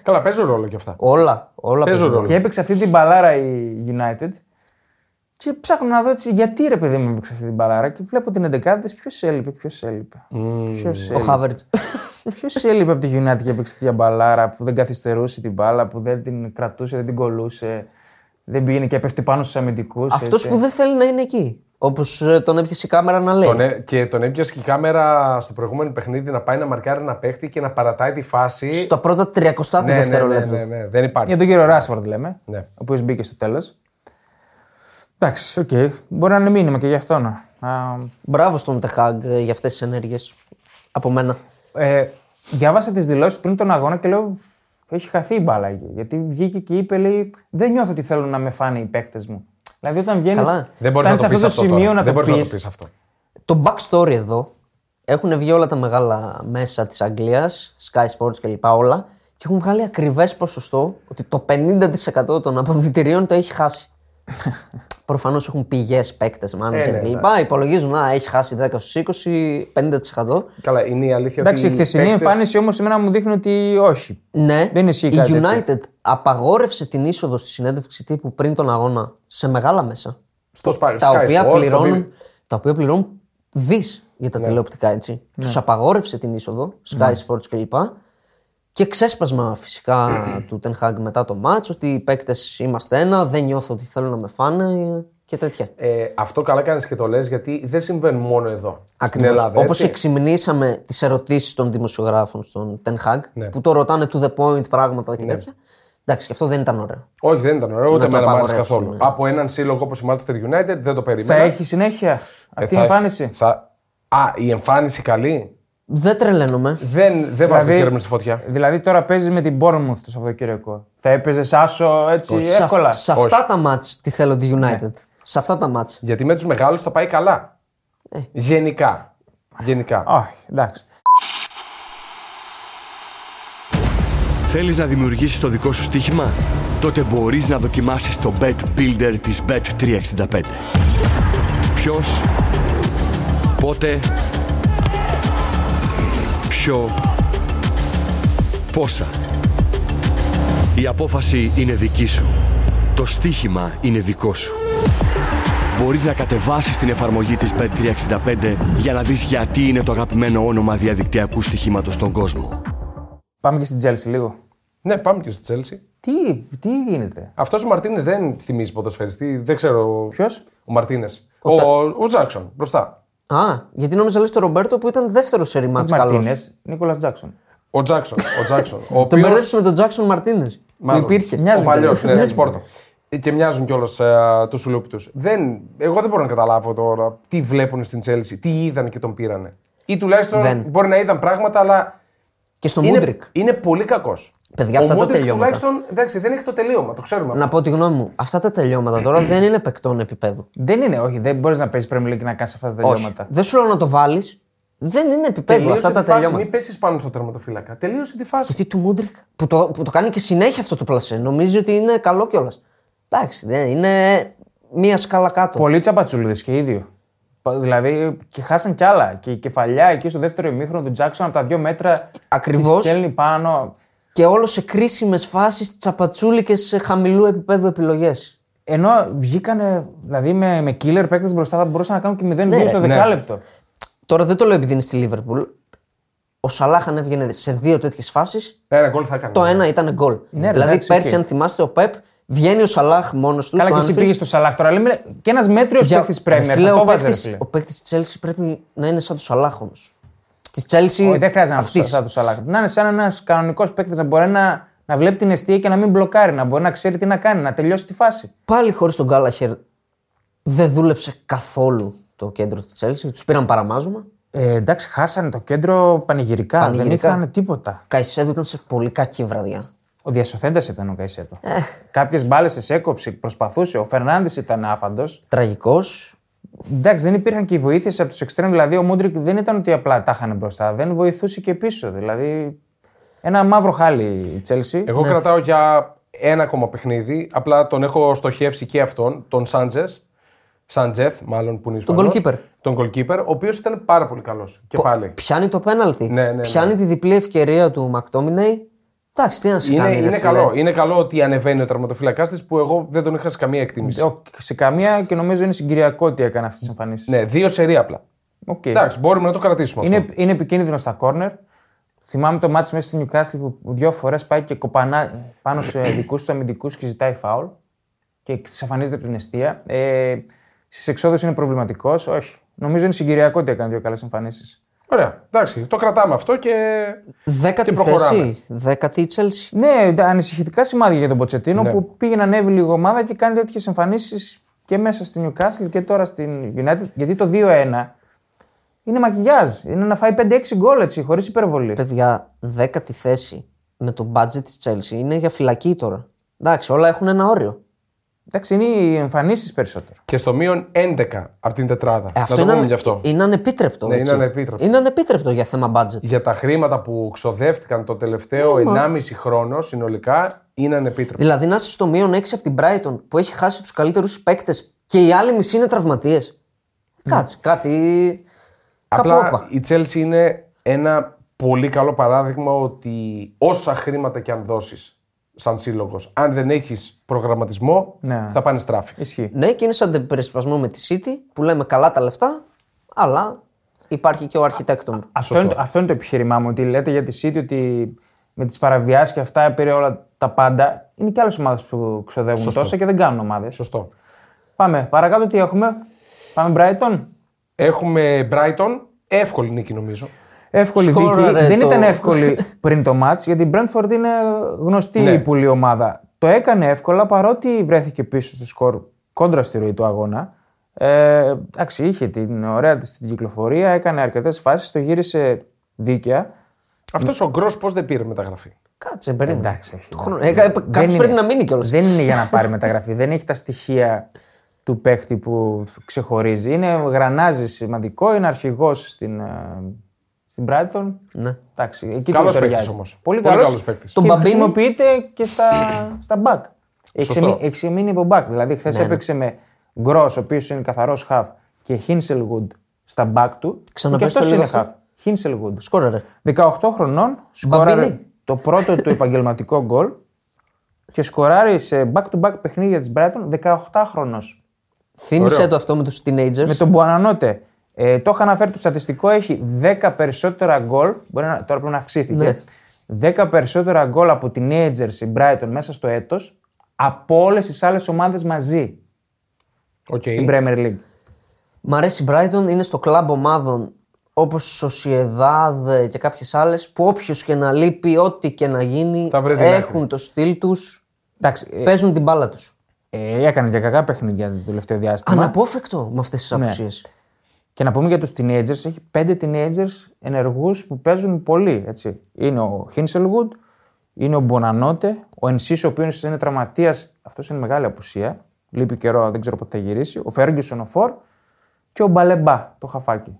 Καλά, παίζουν ρόλο κι αυτά. Όλα παίζουν ρόλο. Και έπαιξε αυτή την μπαλάρα η United. Και ψάχνω να δω έτσι, γιατί ρε παιδί μου έπαιξε αυτή την μπαλάρα. Και βλέπω την 11η τη, ποιος έλειπε. Ο Χάβερτς. Ποιος έλειπε από τη United και έπαιξε την μπαλάρα, που δεν καθυστερούσε την μπάλα, που δεν την κρατούσε, δεν την κολούσε, δεν πήγαινε και έπεφτε πάνω στους αμυντικούς. Αυτός που δεν θέλει να είναι εκεί. Όπως τον έπιασε η κάμερα να λέει. Και τον έπιασε η κάμερα στο προηγούμενο παιχνίδι να πάει να μαρκάρει ένα παίχτη και να παρατάει τη φάση. Στα πρώτα 30 δευτερόλεπτα. Ναι, δεν υπάρχει. Για τον κύριο Ράσφορντ λέμε, ο οποίος μπήκε στο τέλος. Εντάξει, οκ. Μπορεί να είναι μήνυμα και γι' αυτό να. Μπράβο στον Ten Hag για αυτές τις ενέργειες. Από μένα. Διάβασα τις δηλώσεις πριν τον αγώνα και λέω: έχει χαθεί η μπάλα εκεί. Γιατί βγήκε και είπε: λέει, δεν νιώθω ότι θέλουν να με φάνε οι παίκτες μου. Δηλαδή, όταν βγαίνεις. Δεν μπορείς να το πεις αυτό. Δεν μπορείς να το πεις αυτό. Το backstory εδώ. Έχουν βγει όλα τα μεγάλα μέσα της Αγγλίας, Sky Sports κλπ. Όλα. Και έχουν βγάλει ακριβές ποσοστό ότι το 50% των αποδυτηρίων το έχει χάσει. Προφανώς έχουν πηγές, παίκτες, μάνατζερ κλπ. Υπολογίζουν να έχει χάσει 10 στους 20, 50%. Καλά, είναι η αλήθεια. Εντάξει, η χθεσινή εμφάνιση όμως εμένα μου δείχνει ότι όχι. Ναι, δεν ισχύει η κάτι United τέτοιο. Απαγόρευσε την είσοδο στη συνέντευξη τύπου πριν τον αγώνα σε μεγάλα μέσα. Τα οποία πληρώνουν δις για τα τηλεοπτικά έτσι. Ναι. Τους απαγόρευσε την είσοδο, Sky Sports κλπ. Και ξέσπασμα φυσικά του Ten Hag μετά το μάτς, ότι οι παίκτες είμαστε ένα, δεν νιώθω ότι θέλουν να με φάνε και τέτοια. Αυτό καλά κάνεις και το λες, γιατί δεν συμβαίνει μόνο εδώ. Ακριβώς. Στην Ελλάδα. Όπως εξυμνήσαμε τις ερωτήσεις των δημοσιογράφων στον Ten Hag, ναι, που το ρωτάνε to the point πράγματα και τέτοια. Εντάξει, και αυτό δεν ήταν ωραίο. Όχι, δεν ήταν ωραίο, ούτε με ένα μάτς καθόλου. Από έναν σύλλογο όπως η Manchester United δεν το περίμενα. Θα έχει συνέχεια αυτή η εμφάνιση. Η εμφάνιση καλή. Δεν τρελαίνομαι. Δεν βάζει το χέρι μου στη φωτιά. Δηλαδή τώρα παίζει με την Bournemouth το Σαββατοκύριακο. Θα έπαιζε άσο έτσι εύκολα. Σε αυτά τα μάτς τι θέλω τη United. Ναι. Σε αυτά τα μάτς. Γιατί με τους μεγάλους θα πάει καλά. Γενικά. Όχι, εντάξει. Θέλεις να δημιουργήσεις το δικό σου στοίχημα? Τότε μπορείς να δοκιμάσεις το Bet Builder της Bet365. Ποιος, πότε, πόσα. Η απόφαση είναι δική σου. Το στοίχημα είναι δικό σου. Μπορείς να κατεβάσεις την εφαρμογή της Bet365 για να δεις γιατί είναι το αγαπημένο όνομα διαδικτυακού στοιχήματος στον κόσμο. Πάμε και στην Τσέλσι λίγο. Ναι, πάμε και στη Τσέλσι. Τι γίνεται. Αυτός ο Μαρτίνες δεν θυμίζει ποδοσφαιριστή. Δεν ξέρω. Ποιος? Ο Μαρτίνες. Ο Jackson μπροστά. Γιατί νόμιζα λες τον Ρομπέρτο που ήταν δεύτερο σερί μάτς καλός. Μαρτίνες, Νίκολας Τζάκσον. Ο Τζάκσον. Τον μπερδέψεις με τον Τζάκσον Μαρτίνες. Υπήρχε. Ο παλιός, ναι, σπόρτο. Και μοιάζουν κιόλας τους ουλούπιτους. Εγώ δεν μπορώ να καταλάβω τώρα τι βλέπουν στην Τσέλσι, τι είδαν και τον πήρανε. Ή τουλάχιστον μπορεί να είδαν πράγματα, αλλά. Και στο Μούντρικ. Είναι πολύ κακός. Παιδιά, αυτά τα τελειώματα. Τουλάχιστον δεν έχει το τελείωμα, το ξέρουμε. Να πω τη γνώμη μου. Αυτά τα τελειώματα τώρα δεν είναι παικτών επίπεδου. Δεν είναι, όχι. Δεν μπορείς να παίζεις Premier League και να κάνεις αυτά τα τελειώματα. Δεν σου λέω να το βάλεις. Δεν είναι επίπεδου αυτά τα τελειώματα. Μην πέσεις πάνω στο τερματοφύλακα. Τελείωσε τη φάση. Γιατί του Μούντρικ που το κάνει και συνέχεια αυτό το πλασέ. Νομίζει ότι είναι καλό κιόλας. Εντάξει, είναι μία σκάλα κάτω. Πολλοί τσαπατσούλιδες και ίδιο. Δηλαδή, και χάσαν κι άλλα. Και η κεφαλιά εκεί στο δεύτερο ημίχρονο του Τζάκσον από τα 2 μέτρα. Ακριβώς. Στέλνει πάνω. Και όλο σε κρίσιμες φάσεις, τσαπατσούλικες, χαμηλού επίπεδου επιλογές. Ενώ βγήκανε, δηλαδή με killer παίκτες μπροστά, θα μπορούσαν να κάνουν και 0-2 στο δεκάλεπτο. Ναι. Τώρα δεν το λέω επειδή είναι στη Λίβερπουλ. Ο Σαλάχ αν έβγαινε σε 2 τέτοιες φάσεις, το ένα ήταν γκολ. Ναι, δηλαδή πέρσι, αν θυμάστε, ο Πεπ. Βγαίνει ο Σαλάχ μόνος του. Καλά, και εσύ πήγες στο Σαλάχ τώρα. Λέμε και ένας μέτριος παίκτης Πρέμιερ. Ο παίκτης της Τσέλσι πρέπει να είναι σαν του Σαλάχ όμως. Της Τσέλσι. Όχι, δεν χρειάζεται να είναι σαν του Σαλάχ. Να είναι σαν ένας κανονικός παίκτης να μπορεί να βλέπει την αιστεία και να μην μπλοκάρει, να μπορεί να ξέρει τι να κάνει, να τελειώσει τη φάση. Πάλι χωρίς τον Γκάλαχερ δεν δούλεψε καθόλου το κέντρο της Τσέλσι. Τους πήραν παραμάζωμα. Εντάξει, χάσανε το κέντρο πανηγυρικά. Δεν είχαν τίποτα. Καϊσέδο ήταν σε πολύ κακή βραδιά. Ο διασωθέντας ήταν ο Καϊσέτο. Κάποιες μπάλες τις έκοψε, προσπαθούσε. Ο Φερνάνδης ήταν άφαντος. Τραγικός. Εντάξει, δεν υπήρχαν και οι βοήθειες από τους εξτρέμους. Δηλαδή, ο Μούντρικ δεν ήταν ότι απλά τα είχαν μπροστά, δεν βοηθούσε και πίσω. Δηλαδή, ένα μαύρο χάλι η Τσέλσι. Εγώ κρατάω για ένα ακόμα παιχνίδι. Απλά τον έχω στοχεύσει και αυτόν, τον Σάντζεθ, μάλλον που είναι Ισπανός. Τον goalkeeper, ο οποίος ήταν πάρα πολύ καλός. Και πάλι. Πιάνει το πέναλτι. Ναι. Πιάνει τη διπλή ευκαιρία του Μακτόμινεϊ. Εντάξει, τι να σου κάνει. Είναι καλό ότι ανεβαίνει ο τραυματοφύλακας της που εγώ δεν τον είχα σε καμία εκτίμηση. Σε καμία και νομίζω είναι συγκυριακό ότι έκανε αυτές τις εμφανίσεις. Ναι, δύο σερί απλά. Okay. Εντάξει, μπορούμε να το κρατήσουμε αυτό. Είναι επικίνδυνο στα corner. Θυμάμαι το μάτς μέσα στη Νιουκάσλ που δύο φορές πάει και κοπανά πάνω σε δικούς του αμυντικούς και ζητάει φάουλ και εξαφανίζεται από την αιστεία. Στις εξόδους είναι προβληματικός. Όχι. Νομίζω είναι συγκυριακό ότι έκανε δύο καλές εμφανίσεις. Ωραία, εντάξει, το κρατάμε αυτό και. Δέκατη θέση. Δέκατη η Chelsea. Ναι, ανησυχητικά σημάδια για τον Ποτσετίνο ναι. Που πήγε να ανέβει λίγο ομάδα και κάνει τέτοιες εμφανίσεις και μέσα στην Newcastle και τώρα στην United. Γιατί το 2-1 είναι μακιγιάζ. Είναι να φάει 5-6 γκολ έτσι, χωρίς υπερβολή. Παιδιά, δέκατη θέση με το budget της Chelsea είναι για φυλακή τώρα. Εντάξει, όλα έχουν ένα όριο. Εντάξει, είναι οι εμφανίσεις περισσότερο. Και στο μείον 11 από την τετράδα. Αυτό να το πούμε γι' αυτό. Είναι ανεπίτρεπτο. Ναι, είναι ανεπίτρεπτο για θέμα budget. Για τα χρήματα που ξοδεύτηκαν το τελευταίο 1,5 χρόνο συνολικά είναι ανεπίτρεπτο. Δηλαδή να είσαι στο μείον 6 από την Brighton που έχει χάσει τους καλύτερους παίκτες και οι άλλοι μισοί είναι τραυματίες. Κάτσε, κάτι. Απλά η Chelsea είναι ένα πολύ καλό παράδειγμα ότι όσα χρήματα και αν δώσεις. Σαν σύλλογος. Αν δεν έχεις προγραμματισμό, ναι. Θα πάνε στράφη. Ισχύει. Ναι, και είναι σαν αντιπερισπασμό με τη City που λέμε καλά τα λεφτά, αλλά υπάρχει και ο αρχιτέκτον. Αυτό είναι το επιχείρημά μου. Ότι λέτε για τη City ότι με τις παραβιάσεις και αυτά πήρε όλα τα πάντα. Είναι και άλλες ομάδες που ξοδεύουν σωστό. Τόσα και δεν κάνουν ομάδες. Σωστό. Πάμε παρακάτω, τι έχουμε. Πάμε Brighton. Έχουμε Brighton. Εύκολη νίκη νομίζω. Εύκολη δίκη. Δεν ήταν εύκολη πριν το μάτς, γιατί η Brentford είναι γνωστή ναι. Η πουλή ομάδα. Το έκανε εύκολα παρότι βρέθηκε πίσω στο σκορ κόντρα στη ροή του αγώνα. Εντάξει, είχε την ωραία της την κυκλοφορία, έκανε αρκετές φάσεις, το γύρισε δίκαια. Αυτός ο Γκρος πώς δεν πήρε μεταγραφή. Κάτσε, περίμενε. Κάποιος πρέπει να μείνει κιόλας. Δεν είναι για να πάρει μεταγραφή. Δεν έχει τα στοιχεία του παίχτη που ξεχωρίζει. Είναι γρανάζι σημαντικό, είναι αρχηγός στην Brighton. Ναι. Καλός παίκτης όμως. Πολύ καλός παίκτης. Τον χρησιμοποιείται και στα back. Εξεμείνει από back. Δηλαδή, χθες έπαιξε με Γκρος, ο οποίος είναι καθαρός half, και Χίνσελγουντ στα back του. Και αυτός είναι half. Χίνσελγουντ. Σκόραρε. 18 χρονών, σκόραρε το πρώτο του επαγγελματικό γκολ και σκοράρει σε back-to-back παιχνίδια της Brighton 18 χρονός. Θύμισε το αυτό με τους teenagers. Με τον Μπουανανότε. Το είχα αναφέρει το στατιστικό, έχει 10 περισσότερα γκολ. Τώρα πρέπει να αυξήθηκε. Ναι. 10 περισσότερα γκολ από την teenagers η Brighton μέσα στο έτος από όλες τις άλλες ομάδες μαζί. Okay. Στην Premier League. Μ' αρέσει η Brighton, είναι στο κλαμπ ομάδων όπως η Σοσιεδάδ και κάποιες άλλες που όποιος και να λείπει, ό,τι και να γίνει, έχουν το στυλ τους. Εντάξει, παίζουν την μπάλα τους. Έκανε και κακά παιχνίδια το τελευταίο διάστημα. Αναπόφευκτο με αυτές τις απουσίες. Ναι. Και να πούμε για τους teenagers, έχει 5 teenagers ενεργούς που παίζουν πολύ. Έτσι. Είναι ο Χίνσελγουντ, είναι ο Μπονανότε, ο Ενσής ο οποίος είναι τραυματίας, αυτός είναι μεγάλη απουσία, λείπει καιρό, δεν ξέρω πότε θα γυρίσει, ο Ferguson ο Φορ και ο Μπαλεμπά, το χαφάκι.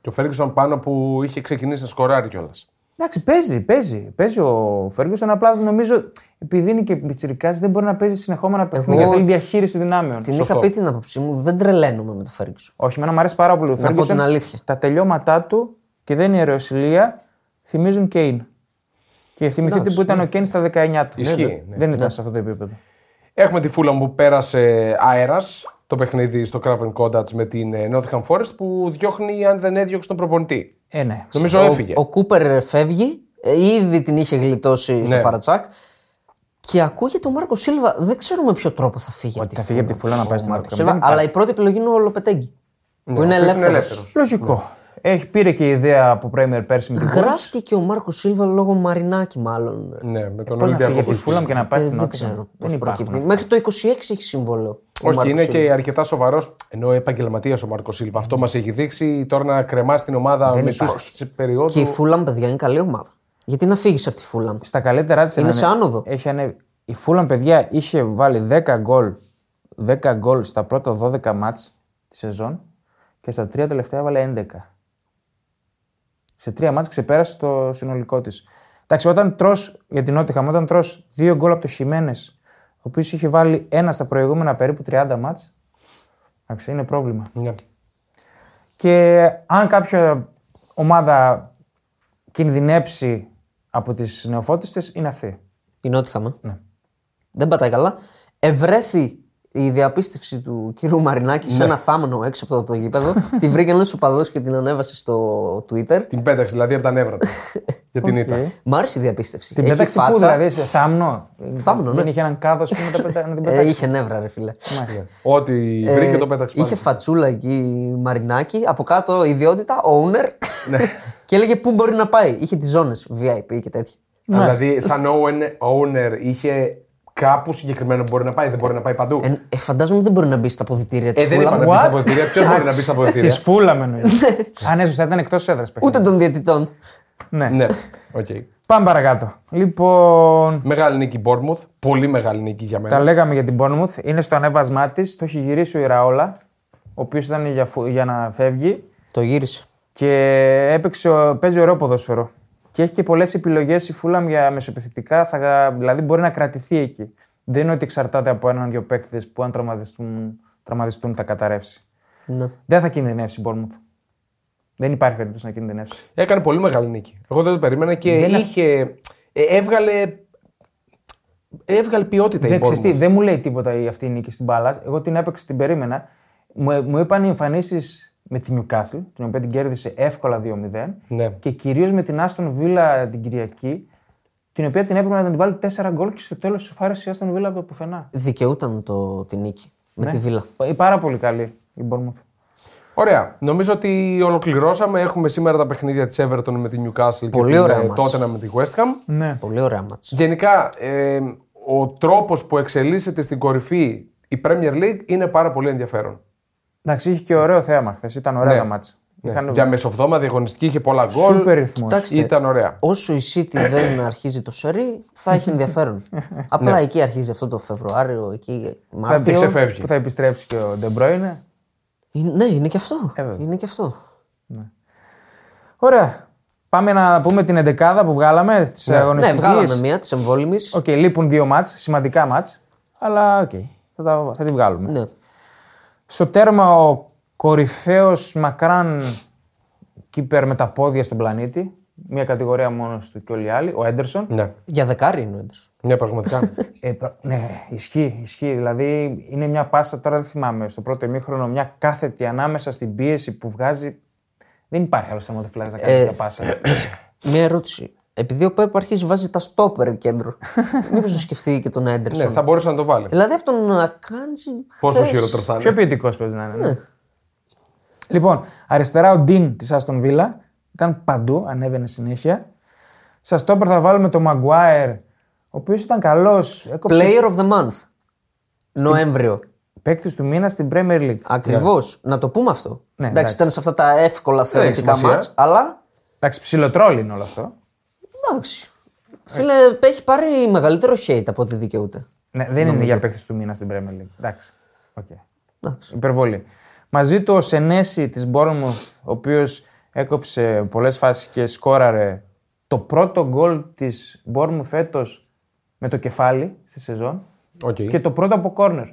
Και ο Ferguson πάνω που είχε ξεκινήσει να σκοράρει κιόλας. Εντάξει, παίζει ο Ferguson, απλά νομίζω επειδή είναι και πιτσιρικάς δεν μπορεί να παίζει συνεχόμενα παιχνίδια. Θέλει διαχείριση δυνάμεων. Την είχα πει την άποψή μου, δεν τρελαίνουμε με το Ferguson. Όχι, εμένα μου αρέσει πάρα πολύ ο Ferguson. Να πω την αλήθεια. Τα τελειώματά του και δεν είναι ιεροσυλία, θυμίζουν Kane. Και θυμηθείτε που ήταν ο Kane στα 19 του. Ισχύει, ναι. Δεν ήταν σε αυτό το επίπεδο. Έχουμε τη Fulham που πέρασε αέρας το παιχνίδι στο Craven Cottage με την Nottingham Forest που διώχνει αν δεν έδιωξε τον προπονητή. Ναι. Νομίζω έφυγε. Ο Κούπερ φεύγει, ήδη την είχε γλιτώσει στο παρατσάκ. Και ακούγεται ο Μάρκο Σίλβα, δεν ξέρουμε ποιο τρόπο θα φύγει. Ότι θα φύγει από τη Φούλα να πάει στην Μάρκο. Αλλά η πρώτη επιλογή είναι ο Λοπετέγκι. Ναι, που είναι ελεύθερος. Λογικό. Ναι. Πήρε και η ιδέα από Πρέμιερ πέρσι με την Φούλα. Γράφτηκε και ο Μάρκο Σίλβα λόγω Μαρινάκη, μάλλον. Ναι, με τον Ολυμπιακό. Να φύγει από τη Φούλα και να πάει στην Νότια. Δεν προκύπτει. Μέχρι το 26 έχει συμβόλαιο. Όχι, είναι και αρκετά σοβαρός, ενώ επαγγελματίας ο Μάρκο Σίλβα. Αυτό μας έχει δείξει τώρα να κρεμά την ομάδα μισούς της περίοδου. Και η Φούλα, παιδιά, είναι καλή ομάδα. Γιατί να φύγεις από τη Fulham. Στα καλύτερά της είναι σε άνοδο. Η Fulham, παιδιά, είχε βάλει 10 γκολ στα πρώτα 12 μάτς τη σεζόν. και στα τρία τελευταία έβαλε 11. Σε τρία μάτς ξεπέρασε το συνολικό της. Εντάξει, όταν τρως για την Νότιχαμ, όταν τρως δύο γκολ από το Χιμένες, ο οποίος είχε βάλει ένα στα προηγούμενα περίπου 30 μάτς, εντάξει, είναι πρόβλημα. Yeah. Και αν κάποια ομάδα κινδυνέψει από τις νεοφώτιστες, είναι αυτή. Η Νότιχαμ. Ναι. Δεν πατάει καλά. Ευρέθη η διαπίστευση του κυρίου Μαρινάκη σε ένα θάμνο έξω από το γήπεδο. Τη βρήκε ένας οπαδός και την ανέβασε στο Twitter. Την πέταξε δηλαδή από τα νεύρα του. Για την ήττα. Μ' άρεσε η διαπίστευση. Την πέταξε πού δηλαδή, σε θάμνο. Θάμνο, ναι. Δεν είχε έναν κάδο να την πέταξε. Είχε νεύρα, ρε φίλε. Ό,τι βρήκε το πέταξε. Είχε φατσούλα εκεί Μαρινάκη. Από κάτω ιδιότητα, owner. Και έλεγε πού μπορεί να πάει. Είχε τις ζώνες VIP και τέτοια. Δηλαδή, σαν owner είχε. Κάπου συγκεκριμένο μπορεί να πάει, δεν μπορεί να πάει παντού. Φαντάζομαι δεν μπορεί να μπει στα αποδυτήρια τη Φούλαμ. Δεν μπορεί να μπει στα αποδυτήρια. Ποιο μπορεί να μπει στα αποδυτήρια. Τη Φούλαμ εννοείται. Αν έσβησε, ήταν εκτός έδρας. Ούτε των διαιτητών. Ναι. Okay. Πάμε παρακάτω. Λοιπόν. Μεγάλη νίκη Bournemouth. Πολύ μεγάλη νίκη για μένα. Τα λέγαμε για την Bournemouth. Είναι στο ανέβασμά τη. Το έχει γυρίσει ο Ιραόλα, ο οποίος ήταν για να φεύγει. Το γύρισε. Και παίζει ωραίο ποδόσφαιρο. Και έχει και πολλές επιλογές η Fulham για μεσοεπιθετικά, δηλαδή μπορεί να κρατηθεί εκεί. Δεν είναι ότι εξαρτάται από έναν-δυο παίκτες που αν τραυματιστούν θα καταρρεύσει. Ναι. Δεν θα κινδυνεύσει η Bournemouth. Δεν υπάρχει περίπτωση να κινδυνεύσει. Έκανε πολύ μεγάλη νίκη. Εγώ δεν το περίμενα και έβγαλε ποιότητα η Bournemouth. Δεν μου λέει τίποτα αυτή η νίκη στην μπάλα. Εγώ την έπαιξα, την περίμενα. Μου είπαν οι εμφανίσεις με τη Newcastle, την οποία την κέρδισε εύκολα 2-0, ναι. Και κυρίως με την Aston Villa την Κυριακή, την οποία την έπρεπε να την βάλει 4 γκολ και στο τέλος σου φάρεσε η Aston Villa από το πουθενά. Δικαιούταν την νίκη με τη Villa. Πάρα πολύ καλή η Bournemouth. Ωραία. Νομίζω ότι ολοκληρώσαμε. Έχουμε σήμερα τα παιχνίδια της Everton με την Newcastle πολύ και την Tottenham με τη West Ham. Ναι. Πολύ ωραία μάτς. Γενικά, ο τρόπος που εξελίσσεται στην κορυφή η Premier League είναι πάρα πολύ ενδιαφέρον. Εντάξει, είχε και ωραίο θέαμα χθες. Ήταν ωραία τα μάτσα. Ναι. Για μεσοβδόμα διαγωνιστική είχε πολλά γκολ. Σούπερ ρυθμός. Κοιτάξτε, ήταν ωραία. Όσο η City δεν αρχίζει το σερί, θα έχει ενδιαφέρον. Απλά εκεί αρχίζει αυτό το Φεβρουάριο, εκεί Μάρτιο. Που θα επιστρέψει και ο De Bruyne. Ναι, είναι και αυτό. Είναι και αυτό. Ναι. Ωραία. Πάμε να πούμε την εντεκάδα που βγάλαμε, τις αγωνιστικές. Ναι, βγάλαμε μία, τις εμβόλυμες. Οκ, λείπουν δύο μάτς, σημαντικά μάτς. Αλλά οκ, θα τη βγάλουμε. Ναι. Στο τέρμα ο κορυφαίος μακράν κύπερ με τα πόδια στον πλανήτη. Μια κατηγορία μόνος του και όλοι οι άλλοι. Ο Έντερσον. Ναι. Για δεκάρι είναι ο Έντερσον. Ναι, πραγματικά. Ναι, ισχύει. Δηλαδή είναι μια πάσα, τώρα δεν θυμάμαι, στο πρώτο ημίχρονο, μια κάθετη ανάμεσα στην πίεση που βγάζει. Δεν υπάρχει άλλος θεματοφυλάκης να κάνει μια πάσα. Μια ερώτηση. Επειδή ο Πέπ αρχίζει βάζει τα στόπερ κέντρο, μήπως να σκεφτεί και τον Έντερσον. Ναι, θα μπορούσε να το βάλει. Δηλαδή από τον Akanj. Πόσο χειρότερο θα είναι. Πιο ποιητικός πρέπει να είναι. Ναι. Λοιπόν, αριστερά ο Ντίν της Aston Villa. Ήταν παντού, ανέβαινε συνέχεια. Στα στόπερ θα βάλουμε τον Maguire, ο οποίος ήταν καλός. Έκοψε... Player of the month. Νοέμβριο. Παίκτης του μήνα στην Premier League. Ακριβώς. Ναι. Να το πούμε αυτό. Ναι, εντάξει, ήταν σε αυτά τα εύκολα θεωρητικά μάτς, αλλά. Εντάξει, ψιλοτρόλ είναι όλο αυτό. Εντάξει. Φίλε, έχει πάρει μεγαλύτερο hate από ό,τι δικαιούται. Ναι, δεν είναι για παίκτης του μήνα στην Premier League. Εντάξει. Υπερβολή. Μαζί του ο Σενέση της Bournemouth, ο οποίος έκοψε πολλές φάσεις και σκόραρε το πρώτο γκολ της Bournemouth φέτος με το κεφάλι στη σεζόν. Okay. Και το πρώτο από corner.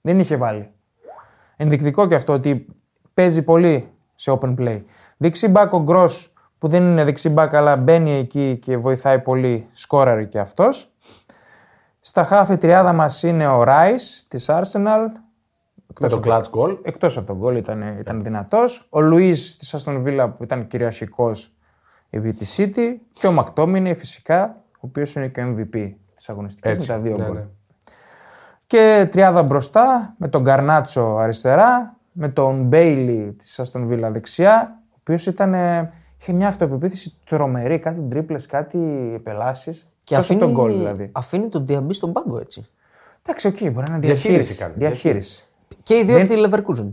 Δεν είχε βάλει. Ενδεικτικό και αυτό ότι παίζει πολύ σε open play. Δεξί μπακ ο Γκρος, που δεν είναι δεξιμπάκ, αλλά μπαίνει εκεί και βοηθάει πολύ, σκόραρει και αυτός. Στα χάφ η τριάδα μας είναι ο Ράις της Arsenal. Με το clutch goal. Εκτός από τον goal ήταν δυνατός. Ο Λουίς της Aston Villa που ήταν κυριαρχικός επί τη City. Και ο Μακτόμινε φυσικά, ο οποίος είναι και MVP της αγωνιστικής. Έτσι, με τα δύο goal. Ναι. Και τριάδα μπροστά με τον Γκαρνάτσο αριστερά, με τον Μπέιλι της Aston Villa δεξιά, ο οποίος ήταν... Είχε μια αυτοεπιπίθηση τρομερή, κάτι τρίπλες, κάτι επελάσεις. Και αφήνει τον γκολ, δηλαδή. Αφήνει τον Διαμπή στον πάγκο, έτσι. Εντάξει, οκ, μπορεί να είναι διαχείριση. Και οι δύο από τη Leverkusen.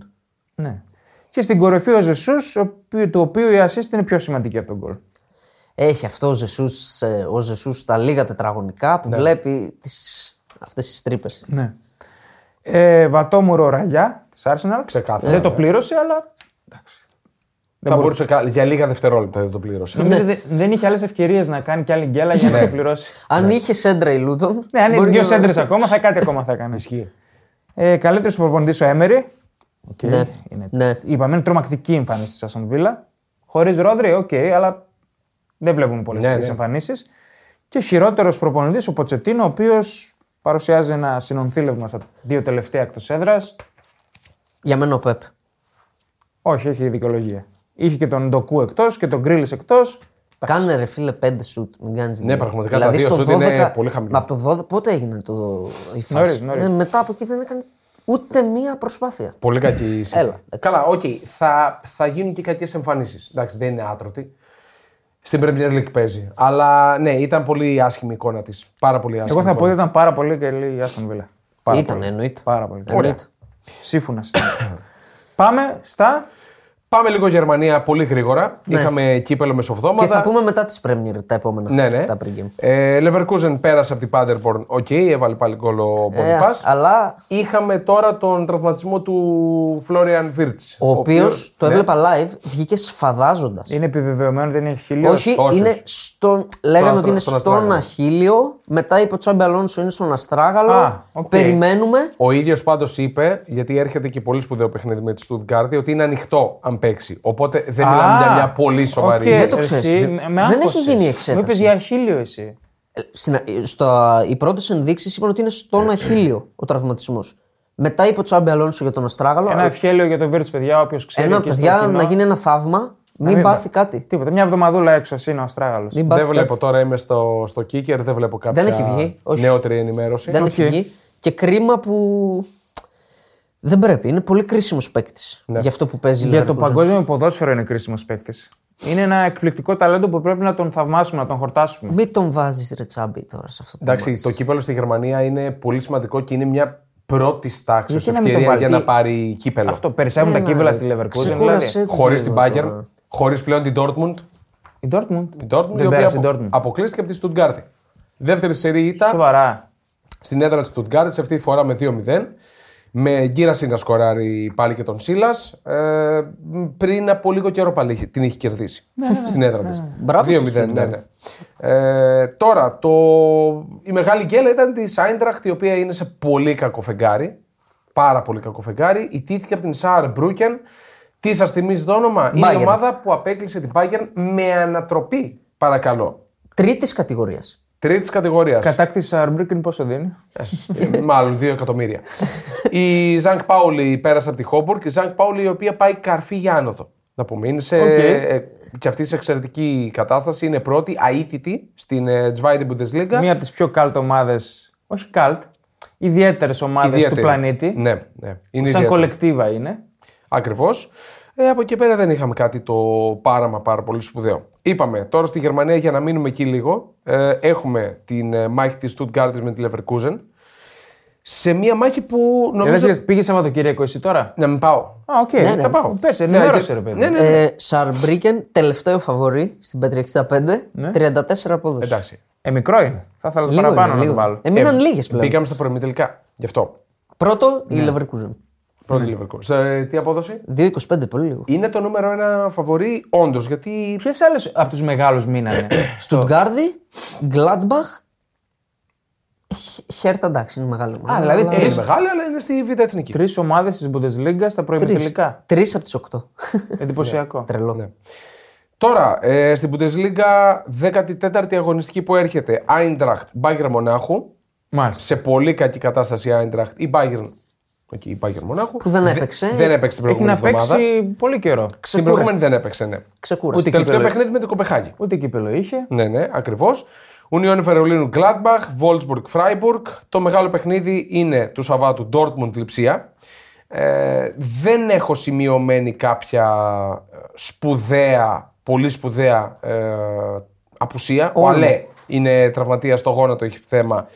Ναι. Και στην κορυφή ο Ζεσούς, του οποίου η assist είναι πιο σημαντική από τον γκολ. Έχει αυτό ο Ζεσούς τα λίγα τετραγωνικά που βλέπει αυτές τις τρύπες. Ναι. Βατόμουρο Ραγιά της Arsenal. Ξεκάθαρα. Δεν το πλήρωσε, αλλά. Θα μπορούσε για λίγα δευτερόλεπτα να το πληρώσει. Ναι. Δεν είχε άλλες ευκαιρίες να κάνει κι άλλη γκέλα για να το πληρώσει. Αν είχε σέντρα η Λούτον. Ναι, αν είχε δύο σέντρες ακόμα, θα κάτι ακόμα θα έκανε. Ισχύει. Καλύτερος προπονητής ο Έμερι. Okay. Ναι. Ναι. Είπαμε, είναι τρομακτική εμφάνιση της Άστον Βίλα. Χωρίς Ρόντρι, οκ, αλλά δεν βλέπουμε πολλές τέτοιες εμφανίσεις. Και χειρότερος προπονητής ο Ποτσετίνο, ο οποίος παρουσιάζει ένα συνονθήλευμα στα δύο τελευταία εκτός έδρας. Για μένα ο Πεπ. Όχι, έχει δικαιολογία. Είχε και τον Ντοκού εκτός και τον Γκρίλης εκτός. Κάνε ρε φίλε 5 σουτ, μην κάνεις δύο. Ναι, πραγματικά δηλαδή, τα 2 σουτ είναι πολύ χαμηλά. Από το 12 πότε έγινε η φάση. Μετά από εκεί δεν έκανε ούτε μία προσπάθεια. Πολύ κακή η σειρά. Καλά, okay. θα γίνουν και κακές εμφανίσεις. Εντάξει, δεν είναι άτρωτη. Στην Premier League παίζει. Αλλά ναι, ήταν πολύ άσχημη η εικόνα της. Πάρα πολύ άσχημη. Εγώ θα πω ότι ήταν πάρα πολύ καλή η Άστον Βίλα. Ήταν, εννοείται. Πάρα πολύ καλή. Σύμφωνα. Πάμε στα. Πάμε λίγο Γερμανία πολύ γρήγορα. Ναι. Είχαμε κύπελο μεσοβδόμαδα. Και θα πούμε μετά τις Premier τα επόμενα. Ναι. Τα pregame. Leverkusen πέρασε από την Paderborn. Οκ, έβαλε πάλι γκολ ο Boniface. Αλλά είχαμε τώρα τον τραυματισμό του Florian Wirtz. Ο οποίος το έβλεπα live, βγήκε σφαδάζοντας. Είναι επιβεβαιωμένο ότι είναι αχίλιο. Όχι, είναι στον. Λέγανε ότι είναι στον αχίλιο. Μετά είπε ο Τσάμπι Αλόνσο είναι στον Αστράγαλο. Okay. Περιμένουμε. Ο ίδιος πάντως είπε, γιατί έρχεται και πολύ σπουδαίο παιχνίδι με τη Stuttgart, ότι είναι ανοιχτό. Παίξει. Οπότε δεν μιλάμε για μια πολύ σοβαρή. Okay. Δεν το ξέρεις. Δεν έχει γίνει εξέταση. Μου είπες για αχίλιο εσύ. Οι πρώτες ενδείξεις είπαν ότι είναι στον αχίλιο ο τραυματισμός. Μετά είπε ο Τσάμπι Αλόνσο για τον Αστράγαλο. Ένα ευχέλιο για τον Βίρτς, παιδιά, όποιος ξέρει. Ένα παιδιά να γίνει ένα θαύμα, μην πάθει κάτι. Τίποτα. Μια εβδομαδούλα έξω είναι ο Αστράγαλος. Δεν βλέπω κάτι. Τώρα, είμαι στο Κίκερ, δεν βλέπω κάποια νεότερη ενημέρωση. Δεν έχει βγει. Και κρίμα που. Δεν πρέπει, είναι πολύ κρίσιμος παίκτης για αυτό που παίζει. Για το παγκόσμιο ποδόσφαιρο είναι κρίσιμος παίκτης. Είναι ένα εκπληκτικό ταλέντο που πρέπει να τον θαυμάσουμε, να τον χορτάσουμε. Μην τον βάζεις ρε τσάμπι τώρα σε αυτό το μάτι. Εντάξει, το κύπελλο στη Γερμανία είναι πολύ σημαντικό και είναι μια πρώτης τάξης ευκαιρία για να πάρει κύπελλο. Αυτό, περισσεύουν τα κύπελλα στη Leverkusen, δηλαδή. Χωρίς την Bayern, χωρίς πλέον την Dortmund. Η Dortmund αποκλείστηκε από τη Stuttgart. Δεύτερη σερί ήταν στην έδρα της Stuttgart, σε αυτή τη φορά με 2-0. Με γκύραση να σκοράρει πάλι και τον Σίλας. Πριν από λίγο καιρό πάλι την είχε κερδίσει στην έδρα της. 2-0. Ναι. Τώρα, η μεγάλη γκέλα ήταν της Άιντραχτ, η οποία είναι σε πολύ κακό φεγγάρι. Πάρα πολύ κακό φεγγάρι. Ιτήθηκε από την Σάρμπρουκεν. Της σας θυμίζει το όνομα. Είναι η ομάδα που απέκλεισε την Bayern με ανατροπή, παρακαλώ. Τρίτης κατηγορίας. Κατάκτηση Σάρμπρουκεν πόσο δίνει. Μάλλον 2 εκατομμύρια. Η Ζανκ Πάουλη πέρασε από τη Χόμπουργκ. Η Ζανκ Πάουλη η οποία πάει καρφή για άνοδο. Να πούμε. Είναι και αυτή σε εξαιρετική κατάσταση. Είναι πρώτη, αίτητη στην Zweite Bundesliga. Μία από τις πιο καλτ ομάδες. Όχι καλτ. Ιδιαίτερες ομάδες του πλανήτη. Ναι. Είναι σαν κολεκτίβα είναι. Ακριβώς. Από εκεί πέρα δεν είχαμε κάτι το πάρα πολύ σπουδαίο. Είπαμε τώρα στη Γερμανία για να μείνουμε εκεί λίγο. Έχουμε την μάχη της Stuttgart με τη Leverkusen. Σε μια μάχη που νομίζω. Πήγε Σαββατοκύριακο εσύ τώρα. Να μην πάω. Ναι. Να πάω. Πες, ενημέρωσε ρε παιδί. Σαρμπρίκεν, τελευταίο φαβορί στην Bet365. 34 απόδοση. Εντάξει. Μικρό είναι. Θα ήθελα το παραπάνω να το βάλω. Έμειναν λίγες πλέον. Πήγαμε στα προημιτελικά. Γι' αυτό. Πρώτο η Leverkusen. Σε τι απόδοση? 2,25, πολύ λίγο. Είναι το νούμερο ένα φαβορί, όντως. Γιατί. Ποιες άλλες από τους μεγάλους μείνανε? Στουτγκάρδη, Γκλάντμπαχ, Χέρτα, εντάξει, είναι μεγάλο. Δηλαδή είναι μεγάλη, αλλά είναι στη Β' Εθνική. 3 ομάδες της Bundesliga στα προημιτελικά. 3 από τις 8. Εντυπωσιακό. Τρελό. Τώρα, στην Bundesliga 14η αγωνιστική που έρχεται, Άιντραχτ, Μπάγερν Μονάχου. Σε πολύ κακή κατάσταση η Άιντραχτ. Η Bayern. Η Bayern Μονάχου. Που δεν έπαιξε την προηγούμενη εβδομάδα. Έχει να παίξει πολύ καιρό. Την προηγούμενη δεν έπαιξε, ναι. Ξεκούρασε. Τελευταίο παιχνίδι με την Κοπεχάγη. Ούτε κύπελλο είχε. Ναι, ακριβώς. Union Βερολίνου Gladbach, Wolfsburg Freiburg. Το μεγάλο παιχνίδι είναι του Σαββάτου Dortmund Λιψία. Δεν έχω σημειωμένη κάποια πολύ σπουδαία απουσία. Ο Αλέ είναι τραυματίας στο γόνατο, έχει θέμα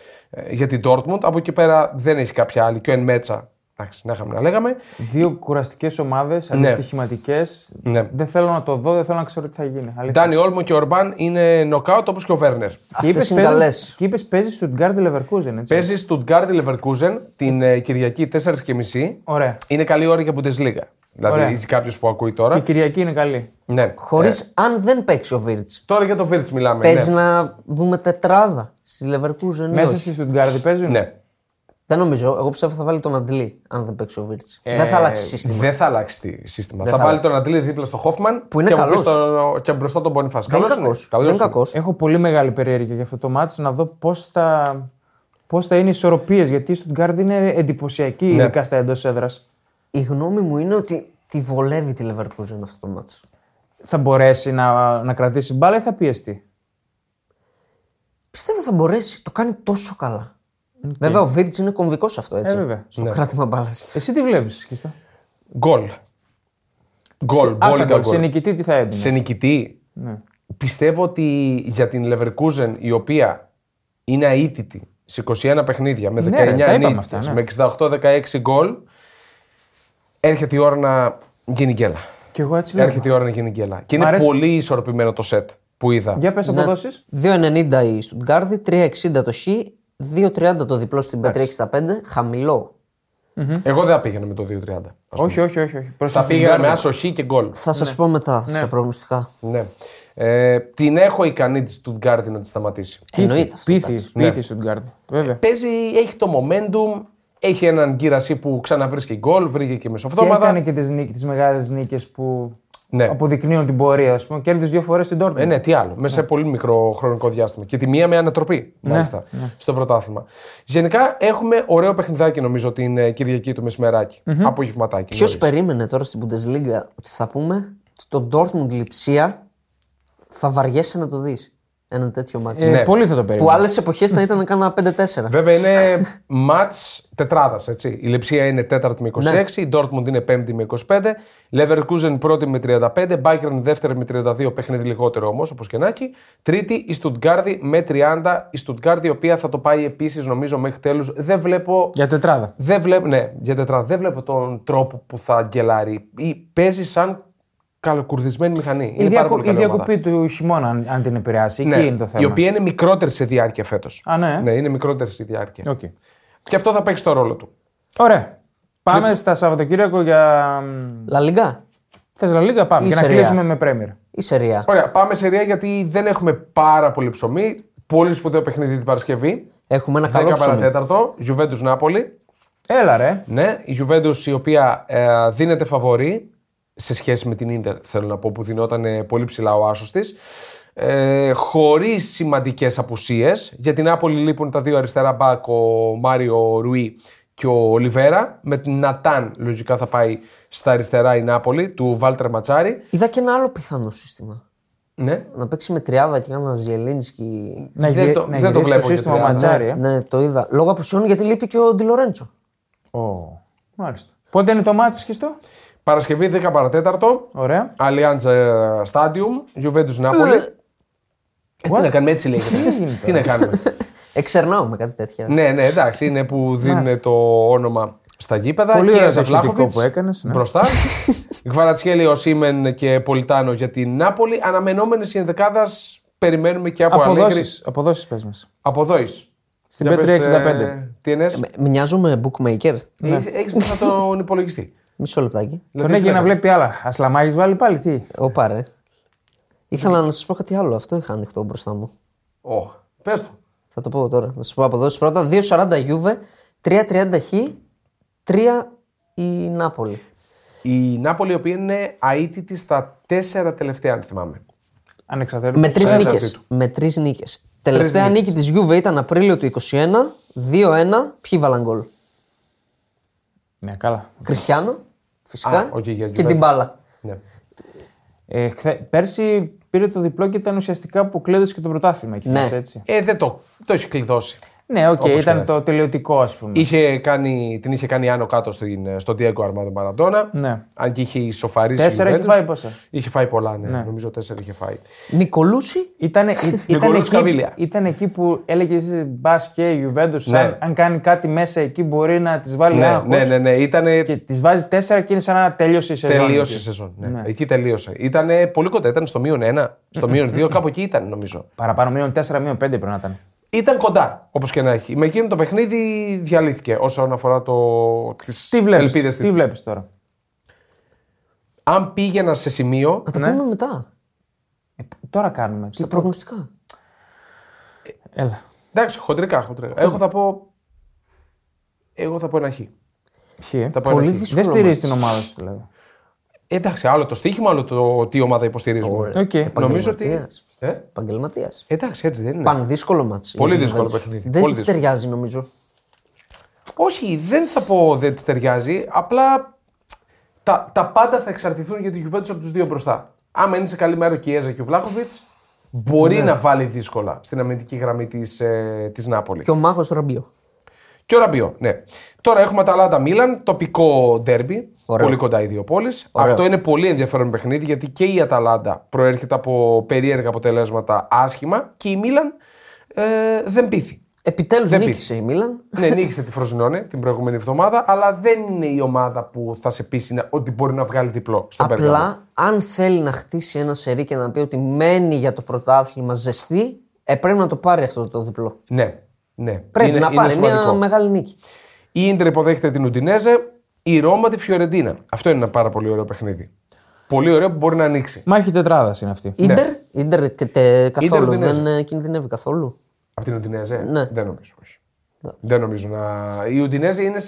για την Dortmund. Από εκεί πέρα δεν έχει κάποια άλλη. Και ο Εν Μέτσα. Εντάξει, να λέγαμε. Δύο κουραστικές ομάδες, αντιστοιχηματικές. Ναι. Δεν θέλω να το δω, δεν θέλω να ξέρω τι θα γίνει. Ντάνι Όλμο και ο Ορμπάν είναι νοκάουτ, όπως και ο Βέρνερ. Αυτές είναι καλές. Και είπες παίζει Στουτγκάρδη Leverkusen. Παίζει Στουτγκάρδη Leverkusen την Κυριακή 4:30. Ωραία. Είναι καλή ώρα για Bundesliga. Δηλαδή κάποιο που ακούει τώρα. Και η Κυριακή είναι καλή. Ναι. Χωρίς αν δεν παίξει ο Βίρτς. Τώρα για το Βίρτς μιλάμε. Παίζει να δούμε τετράδα στη Λεβερκούζεν. Μέσα στη Στουτγκάρδη παίζει. Ναι. Δεν νομίζω. Εγώ πιστεύω θα βάλει τον Αντλή αν δεν παίξει ο Βίρτς. Δεν θα αλλάξει σύστημα. Δεν θα αλλάξει σύστημα. Θα βάλει τον Αντλή δίπλα στο Χόφμαν που είναι καλός. Και μπροστά τον Μπονιφάς. Καλός. Κακός. Έχω πολύ μεγάλη περιέργεια για αυτό το μάτς να δω πώς θα είναι οι ισορροπίες. Γιατί η Στουτγκάρδη είναι εντυπωσιακή, ειδικά στα εντός έδρας. Η γνώμη μου είναι ότι τη βολεύει τη Leverkusen αυτό το μάτς. Θα μπορέσει να κρατήσει μπάλα ή θα πιεστεί? Πιστεύω θα μπορέσει. Το κάνει τόσο καλά. Okay. Βέβαια ο Βίρτς είναι κομβικός αυτό, έτσι. Στο κράτημα μπάλας. Εσύ τι βλέπεις, Κίστα? Γκολ. Γκολ. Σε νικητή τι θα έδινες? Σε νικητή. Ναι. Πιστεύω ότι για την Leverkusen, η οποία είναι αίτητη σε 21 παιχνίδια με 19 αίτητες, με 68-16 γκολ, έρχεται η ώρα να γίνει γκέλα. Και εγώ έτσι βλέπω. Έρχεται η ώρα να γίνει γκέλα. Και είναι πολύ ισορροπημένο το σετ που είδα. Για πες αποδόσεις. 2,90 η Στουτγκάρδη, 3,60 το Χ, 2,30 το διπλό στην Bet365. Χαμηλό. Mm-hmm. Εγώ δεν θα πήγαινα με το 2,30. Όχι. Θα πήγαινα με άσο Χ και γκολ. Θα σας πω μετά στα προγνωστικά. Ναι. Την έχω ικανή τη Στουτγκάρδη να τη σταματήσει. Εννοείται αυτό. Πείθει η Στουτγκάρδη. Έχει το momentum. Έχει έναν Γκίρασί που ξαναβρίσκει γκολ, βρήκε και μεσοβδόμαδα. Και έκανε και τις μεγάλες νίκες που αποδεικνύουν την πορεία, ας πούμε. Κέρδισε δύο φορές στην Dortmund. Τι άλλο. Μέσα σε πολύ μικρό χρονικό διάστημα. Και τη μία με ανατροπή, μάλιστα, στο πρωτάθλημα. Γενικά έχουμε ωραίο παιχνιδάκι, νομίζω, την Κυριακή το μεσημεράκι. Mm-hmm. Απογευματάκι. Ποιος περίμενε τώρα στην Bundesliga ότι θα πούμε το Dortmund Λιψία θα βαριέσαι να το δεις? Ένα τέτοιο μάτς. Πολύ θα το περίμενα. Που άλλες εποχές θα ήταν να κάνουμε 5-4. Βέβαια είναι μάτς τετράδας, έτσι. Η Λειψία είναι τέταρτη με 26, η Dortmund είναι πέμπτη με 25, Leverkusen πρώτη με 35, Bayern δεύτερη με 32, παιχνίδι λιγότερο όμως, όπως και να έχει. Τρίτη η Στουτγκάρδη με 30, η Στουτγκάρδη η οποία θα το πάει επίσης νομίζω μέχρι τέλους. Δεν βλέπω. Για τετράδα. Για τετράδα. Δεν βλέπω τον τρόπο που θα αγγελάρει. Παίζει σαν καλοκουρδισμένη μηχανή. Η διακοπή του χειμώνα, αν την επηρεάσει, εκεί είναι το θέμα. Η οποία είναι μικρότερη σε διάρκεια φέτος. Ναι, είναι μικρότερη σε διάρκεια. Okay. Και αυτό θα παίξει το ρόλο του. Ωραία. Πάμε στα Σαββατοκύριακο για. Λα Λίγκα. Θες Λα Λίγκα, πάμε. Για να κλείσουμε με Πρέμιερ. Ή Σερία. Ωραία, πάμε Σερία γιατί δεν έχουμε πάρα πολύ ψωμί. Πολύ σπουδαίο παιχνίδι την Παρασκευή. Έχουμε ένα καλό ψωμί. 14ο, Γιουβέντους Νάπολη. Έλα ρε. Ναι, η Γιουβέντους η οποία δίνεται φαβορί. Σε σχέση με την Ίντερ, θέλω να πω, που δινόταν πολύ ψηλά ο άσος της. Χωρίς σημαντικές απουσίες. Για την Νάπολη λείπουν τα δύο αριστερά μπακ, ο Μάριο Ρουί και ο Ολιβέρα. Με την Νατάν, λογικά, θα πάει στα αριστερά η Νάπολη, του Βάλτερ Ματσάρη. Είδα και ένα άλλο πιθανό σύστημα. Ναι. Να παίξει με τριάδα και ένα Ζιελίνσκι. Δεν το βλέπω. Το σύστημα Ματσάρη. Ναι, το είδα. Λόγω απουσιών, γιατί λείπει και ο Ντι Λορέντσο. Μάλιστα. Πότε είναι το μάτς, Χριστό? Παρασκευή 10 παρατέταρτο, Allianz Stadium, Juventus Napoli. Τι να κάνουμε, έτσι λέγεται. Τι να κάνουμε. Εξερνάω με κάτι τέτοια. Ναι, εντάξει, είναι που δίνει το όνομα στα γήπεδα. Πολύ ωραία το χητικό που έκανες. Μπροστά. Γβαρατσχέλη, Οσίμεν και Πολιτάνο για την Νάπολη. Αναμενόμενες οι ενδεκάδας, περιμένουμε και από Αλέγκρις. Αποδόσεις πες μας. Αποδόσεις. Στην Bet365. Τι εννοείς? Μοιάζουμε bookmaker. Έχεις μέσα τον υπολογιστή. Μισό λεπτάκι. Τον έγινε να βλέπει άλλα. Ασλαμάγης βάλει πάλι τι. Πάρε. Ήθελα να σας πω κάτι άλλο. Αυτό είχα ανοιχτό μπροστά μου. Πες το. Θα το πω τώρα. Να σας πω αποδόσεις πρώτα. 2,40 Γιούβε, 3,30 Χ, 3 η Νάπολη. Η Νάπολη η οποία είναι αίτητη στα 4 τελευταία, αν θυμάμαι. Ανεξαρτήτως. Με 3 νίκες. Τελευταία νίκη της Γιούβε ήταν Απρίλιο του 21, 2-1. Ποιοι βάλαν γκολ? Ναι, καλά. Κριστιάνο. Φυσικά. Και την μπάλα. Ναι. Πέρσι πήρε το διπλό και ήταν ουσιαστικά που κλείδωσε και το πρωτάθλημα. Ναι. Έτσι. Δεν το έχει κλειδώσει. Ναι, ήταν το τελειωτικό, ας πούμε. Την είχε κάνει άνω κάτω στον Diego Armando Maradona. Ναι. Αν και είχε ισοφαρίσει. 4 είχε φάει πόσα. Είχε φάει πολλά, ναι. Νομίζω 4 είχε φάει. Νικολούτσι. Νικολούτσι Καβίλια. Ήταν εκεί που έλεγε μπας και η Juventus. Ναι. Αν κάνει κάτι μέσα εκεί μπορεί να τις βάλει άγχος. Ναι. Ήτανε. Και τις βάζει 4 και είναι σαν να τελείωσε η σεζόν. Ναι. Εκεί τελείωσε. Ήταν πολύ κοντά. Ήταν στο -1, στο -2, κάπου εκεί ήταν νομίζω. Παραπάνω, -4, -5 πρέπει να ήταν. Ήταν κοντά, όπως και να έχει. Με εκείνο το παιχνίδι διαλύθηκε όσον αφορά τις ελπίδες. Τι βλέπεις τώρα? αν πήγαινα σε σημείο. Θα τα κάνουμε μετά. Τώρα κάνουμε. Στα προγνωστικά. Έλα. Εντάξει, χοντρικά. Εγώ θα πω ένα χ. Πολύ δύσκολο. Δεν στηρίζει την ομάδα σου, δηλαδή. Εντάξει, άλλο το στοίχημα, άλλο το τι ομάδα υποστηρίζουμε. Okay. Νομίζω ότι. Επαγγελματίας. Εντάξει, έτσι δεν είναι. Πανδύσκολο μάτς. Πολύ δύσκολο παιχνίδι. Δεν της ταιριάζει, νομίζω. Όχι, δεν θα πω δεν της ταιριάζει. Απλά τα πάντα θα εξαρτηθούν για τη Γιουβέντους από τους δύο μπροστά. Άμα είναι σε καλή μέρα ο Κιέζα και ο Βλάχοβιτς, μπορεί να βάλει δύσκολα στην αμυντική γραμμή της Νάπολη. Και ο μάγος Ραμπιό. Ναι. Τώρα έχουμε Αταλάντα Μίλαν, τοπικό ντέρμπι. Πολύ κοντά οι δύο πόλεις. Αυτό είναι πολύ ενδιαφέρον παιχνίδι, γιατί και η Αταλάντα προέρχεται από περίεργα αποτελέσματα, άσχημα, και η Μίλαν δεν πείθει. Επιτέλους νίκησε η Μίλαν. Ναι, νίκησε τη Φροζινόνε την προηγούμενη εβδομάδα, αλλά δεν είναι η ομάδα που θα σε πείσει ότι μπορεί να βγάλει διπλό στον Πέργαμο. Απλά, αν θέλει να χτίσει ένα σερί και να πει ότι μένει για το πρωτάθλημα ζεστή, πρέπει να το πάρει αυτό το διπλό. Ναι. Πρέπει να πάρει μια μεγάλη νίκη. Η Ίντερ υποδέχεται την Ουντινέζε, η Ρώμα τη Φιωρεντίνα. Αυτό είναι ένα πάρα πολύ ωραίο παιχνίδι. Πολύ ωραίο που μπορεί να ανοίξει. Μάχη τετράδας είναι αυτή. Ίντερ καθόλου. Δεν κινδυνεύει καθόλου. Από την Ουντινέζε. Ναι. Δεν νομίζω. Όχι. Ναι. Δεν νομίζω να. Η Ουντινέζε είναι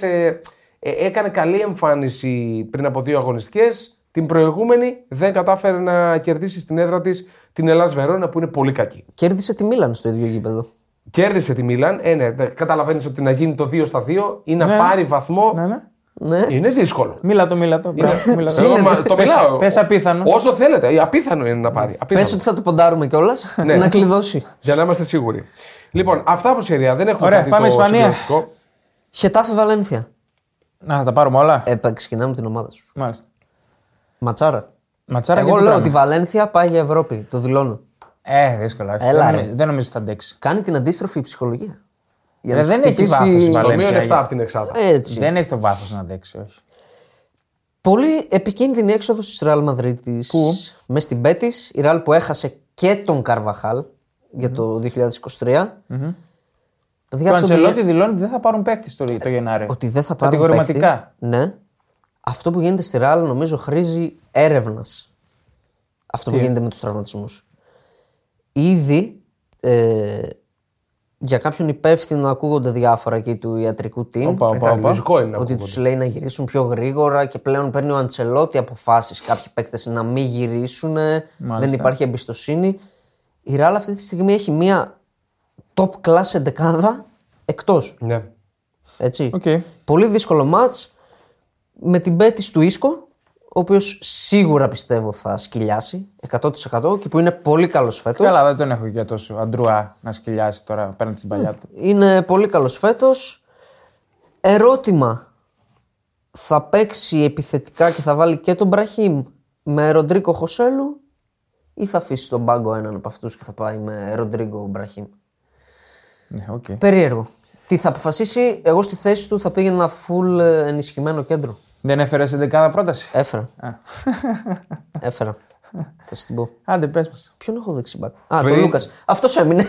έκανε καλή εμφάνιση πριν από δύο αγωνιστικές. Την προηγούμενη δεν κατάφερε να κερδίσει στην έδρα της την Ελλάς Βερόνα, που είναι πολύ κακή. Κέρδισε τη Μίλαν στο ίδιο γήπεδο. Κέρδισε τη Μίλαν. Ναι. Καταλαβαίνεις ότι να γίνει το 2-2 ή να πάρει βαθμό. Ναι. Είναι δύσκολο. Μίλα το. Το μιλάω. Πες απίθανο. Όσο θέλετε. Απίθανο είναι να πάρει. Πες ότι θα το ποντάρουμε κιόλας. Ναι. Να κλειδώσει. Για να είμαστε σίγουροι. Λοιπόν, αυτά από Σερία. Δεν έχουμε κάτι το συγκλονιστικό. Χετάφε Βαλένθια. Να τα πάρουμε όλα. Ξεκινάμε την ομάδα σου. Μάλιστα. Ματσάρα. Εγώ λέω ότι η Βαλένθια πάει για Ευρώπη. Το δηλώνω. Δύσκολα. Δεν νομίζω ότι θα αντέξει. Κάνει την αντίστροφη η ψυχολογία. Δεν έχει βάθος. Το μείον 7 από την εξάδα. Δεν έχει το βάθος να αντέξει, όχι. Πολύ επικίνδυνη έξοδος της Ρεάλ Μαδρίτης. Πού? Μες στην Μπέτις. Η Ρεάλ που έχασε και τον Καρβαχάλ για το 2023. Ο Αντσελότη δηλώνει ότι δεν θα πάρουν παίκτη το Γενάρη. Ότι δεν θα πάρουν παίκτη. Κατηγορηματικά. Ναι. Αυτό που γίνεται στη Ρεάλ νομίζω χρήζει έρευνας. Αυτό που γίνεται με τους τραυματισμούς. Ήδη. Για κάποιον υπεύθυνο ακούγονται διάφορα εκεί του ιατρικού team. Ότι τους λέει να γυρίσουν πιο γρήγορα, και πλέον παίρνει ο Αντσελότη αποφάσεις. Κάποιοι παίκτες να μην γυρίσουν, δεν υπάρχει εμπιστοσύνη. Η Ρεάλ αυτή τη στιγμή έχει μία top class εντεκάδα εκτός. Ναι. Έτσι. Okay. Πολύ δύσκολο μάτς με την Μπέτις του Ίσκο, ο οποίος σίγουρα πιστεύω θα σκυλιάσει 100% και που είναι πολύ καλός φέτος. Καλά, δεν τον έχω για τόσο Αντρούα να σκυλιάσει τώρα απέναντι στην παλιά του. Είναι πολύ καλός φέτος. Ερώτημα. Θα παίξει επιθετικά και θα βάλει και τον Μπραχίμ με Ροντρίγκο Χωσέλου, ή θα αφήσει στον πάγκο έναν από αυτούς και θα πάει με Ροντρίγκο Μπραχίμ? Ναι, okay. Περίεργο. Τι θα αποφασίσει. Εγώ στη θέση του θα πήγαινε ένα φουλ ενισχυμένο κέντρο. Δεν έφερε σε δεκάδα πρόταση. Έφερα. Θα σου την πω. Άντε, πες μας. Ποιον έχω δεξιμπάκ? Τον Λούκας. Αυτός έμεινε.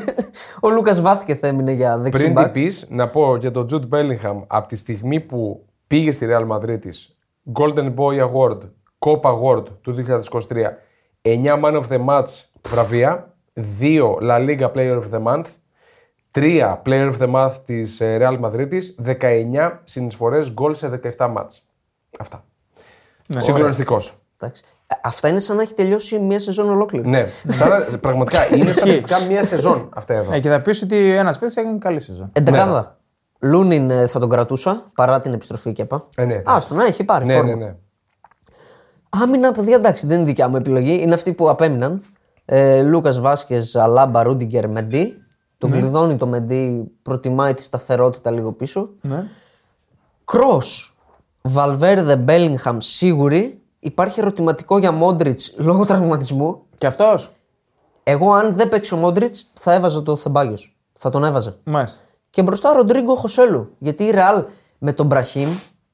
Ο Λούκας βάθηκε, θα έμεινε για δεξιμπάκ. Πριν την πεις, να πω για τον Τζουντ Μπέλιγχαμ, από τη στιγμή που πήγε στη Ρεάλ Μαδρίτης, Golden Boy Award, Copa Award του 2023, 9 Man of the Match βραβεία, 2 La Liga Player of the Month, 3 Player of the Month της Ρεάλ Μαδρίτης, 19 συνεισφορές γκολ σε 17 μάτς. Αυτά. Ναι. Συγκλονιστικός. Αυτά είναι σαν να έχει τελειώσει μια σεζόν ολόκληρη. Ναι, πραγματικά είναι σαν μια σεζόν αυτά εδώ. Και θα πεις ότι ένας παίκτης έκανε καλή σεζόν. Εντεκάδα. Ναι. Λούνιν θα τον κρατούσα παρά την επιστροφή και ΚΕΠΑ. Ναι, έχει πάρει φόρμα. Ναι. Άμυνα, παιδιά, εντάξει, δεν είναι δικιά μου επιλογή. Είναι αυτοί που απέμειναν. Λούκας Βάσκες, Αλάμπα, Ρούντιγκερ, Μεντί. Τον κλειδώνει το Μεντί, προτιμάει τη σταθερότητα λίγο πίσω. Κρος. Βαλβέρδε, Μπέλιγχαμ σίγουροι. Υπάρχει ερωτηματικό για Μόντριτς λόγω τραυματισμού. Και αυτός. Εγώ, αν δεν παίξει ο Μόντριτς, θα έβαζα το Θεμπάγιος. Θα τον έβαζα. Μάλιστα. Και μπροστά Ροντρίγκο Χωσέλου. Γιατί η Ρεάλ με τον Μπραχίμ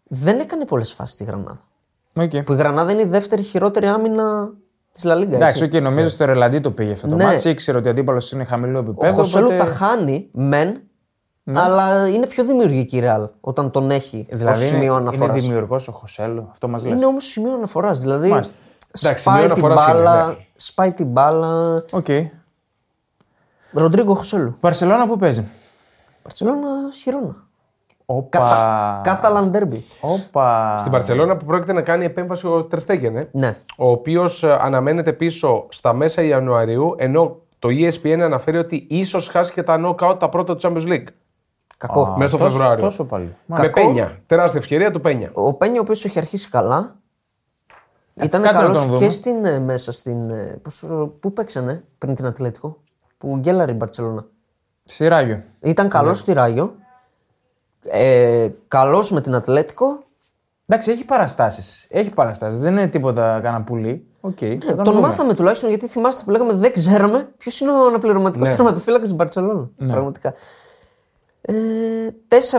δεν έκανε πολλές φάσεις στη Γρανάδα. Okay. Που η Γρανάδα είναι η δεύτερη χειρότερη άμυνα της Λα Λίγκα. Εντάξει, και νομίζω στο Ρελαντί το πήγε αυτό το μάτσι. Ήξερε ότι ο αντίπαλος είναι χαμηλό επίπεδο. Ο Χωσέλου τα χάνει μεν, Ναι. Αλλά είναι πιο δημιουργική η Real όταν τον έχει δηλαδή ως σημείο αναφοράς. Είναι δημιουργός ο Χωσέλο, αυτό μας λες. Είναι όμως σημείο αναφοράς, δηλαδή σπάει την μπάλα. Ροντρίγκο Χωσέλο. Μπαρσελόνα που παίζει? Μπαρσελόνα Χιρόνα. Catalan derby. Στην Μπαρσελόνα που πρόκειται να κάνει επέμβαση ο Ter Stegen, ναι. Ο οποίος αναμένεται πίσω στα μέσα Ιανουαρίου, ενώ το ESPN αναφέρει ότι ίσως χάσει και τα knockout τα πρώτα του Champions League. Κακό. Μέσα στο Φεβρουάριο. Τόσο πάλι. Με Πένια. Τεράστια ευκαιρία του Πένια. Ο Πένια, ο οποίος έχει αρχίσει καλά. Ήταν καλός και στην, μέσα στην. Πού παίξανε πριν την Ατλέτικο, που γκέλαρε η Μπαρσελόνα. Στη Ράγιο. Ήταν καλός στη Ράγιο. Καλός με την Ατλέτικο. Εντάξει, έχει παραστάσεις. Έχει παραστάσεις. Δεν είναι τίποτα κανένα πουλί. Okay, ναι, τον μάθαμε τουλάχιστον, γιατί θυμάστε που λέγαμε δεν ξέραμε ποιος είναι ο αναπληρωματικός τερματοφύλακας της Μπαρσελόνα. Ναι. Πραγματικά. 4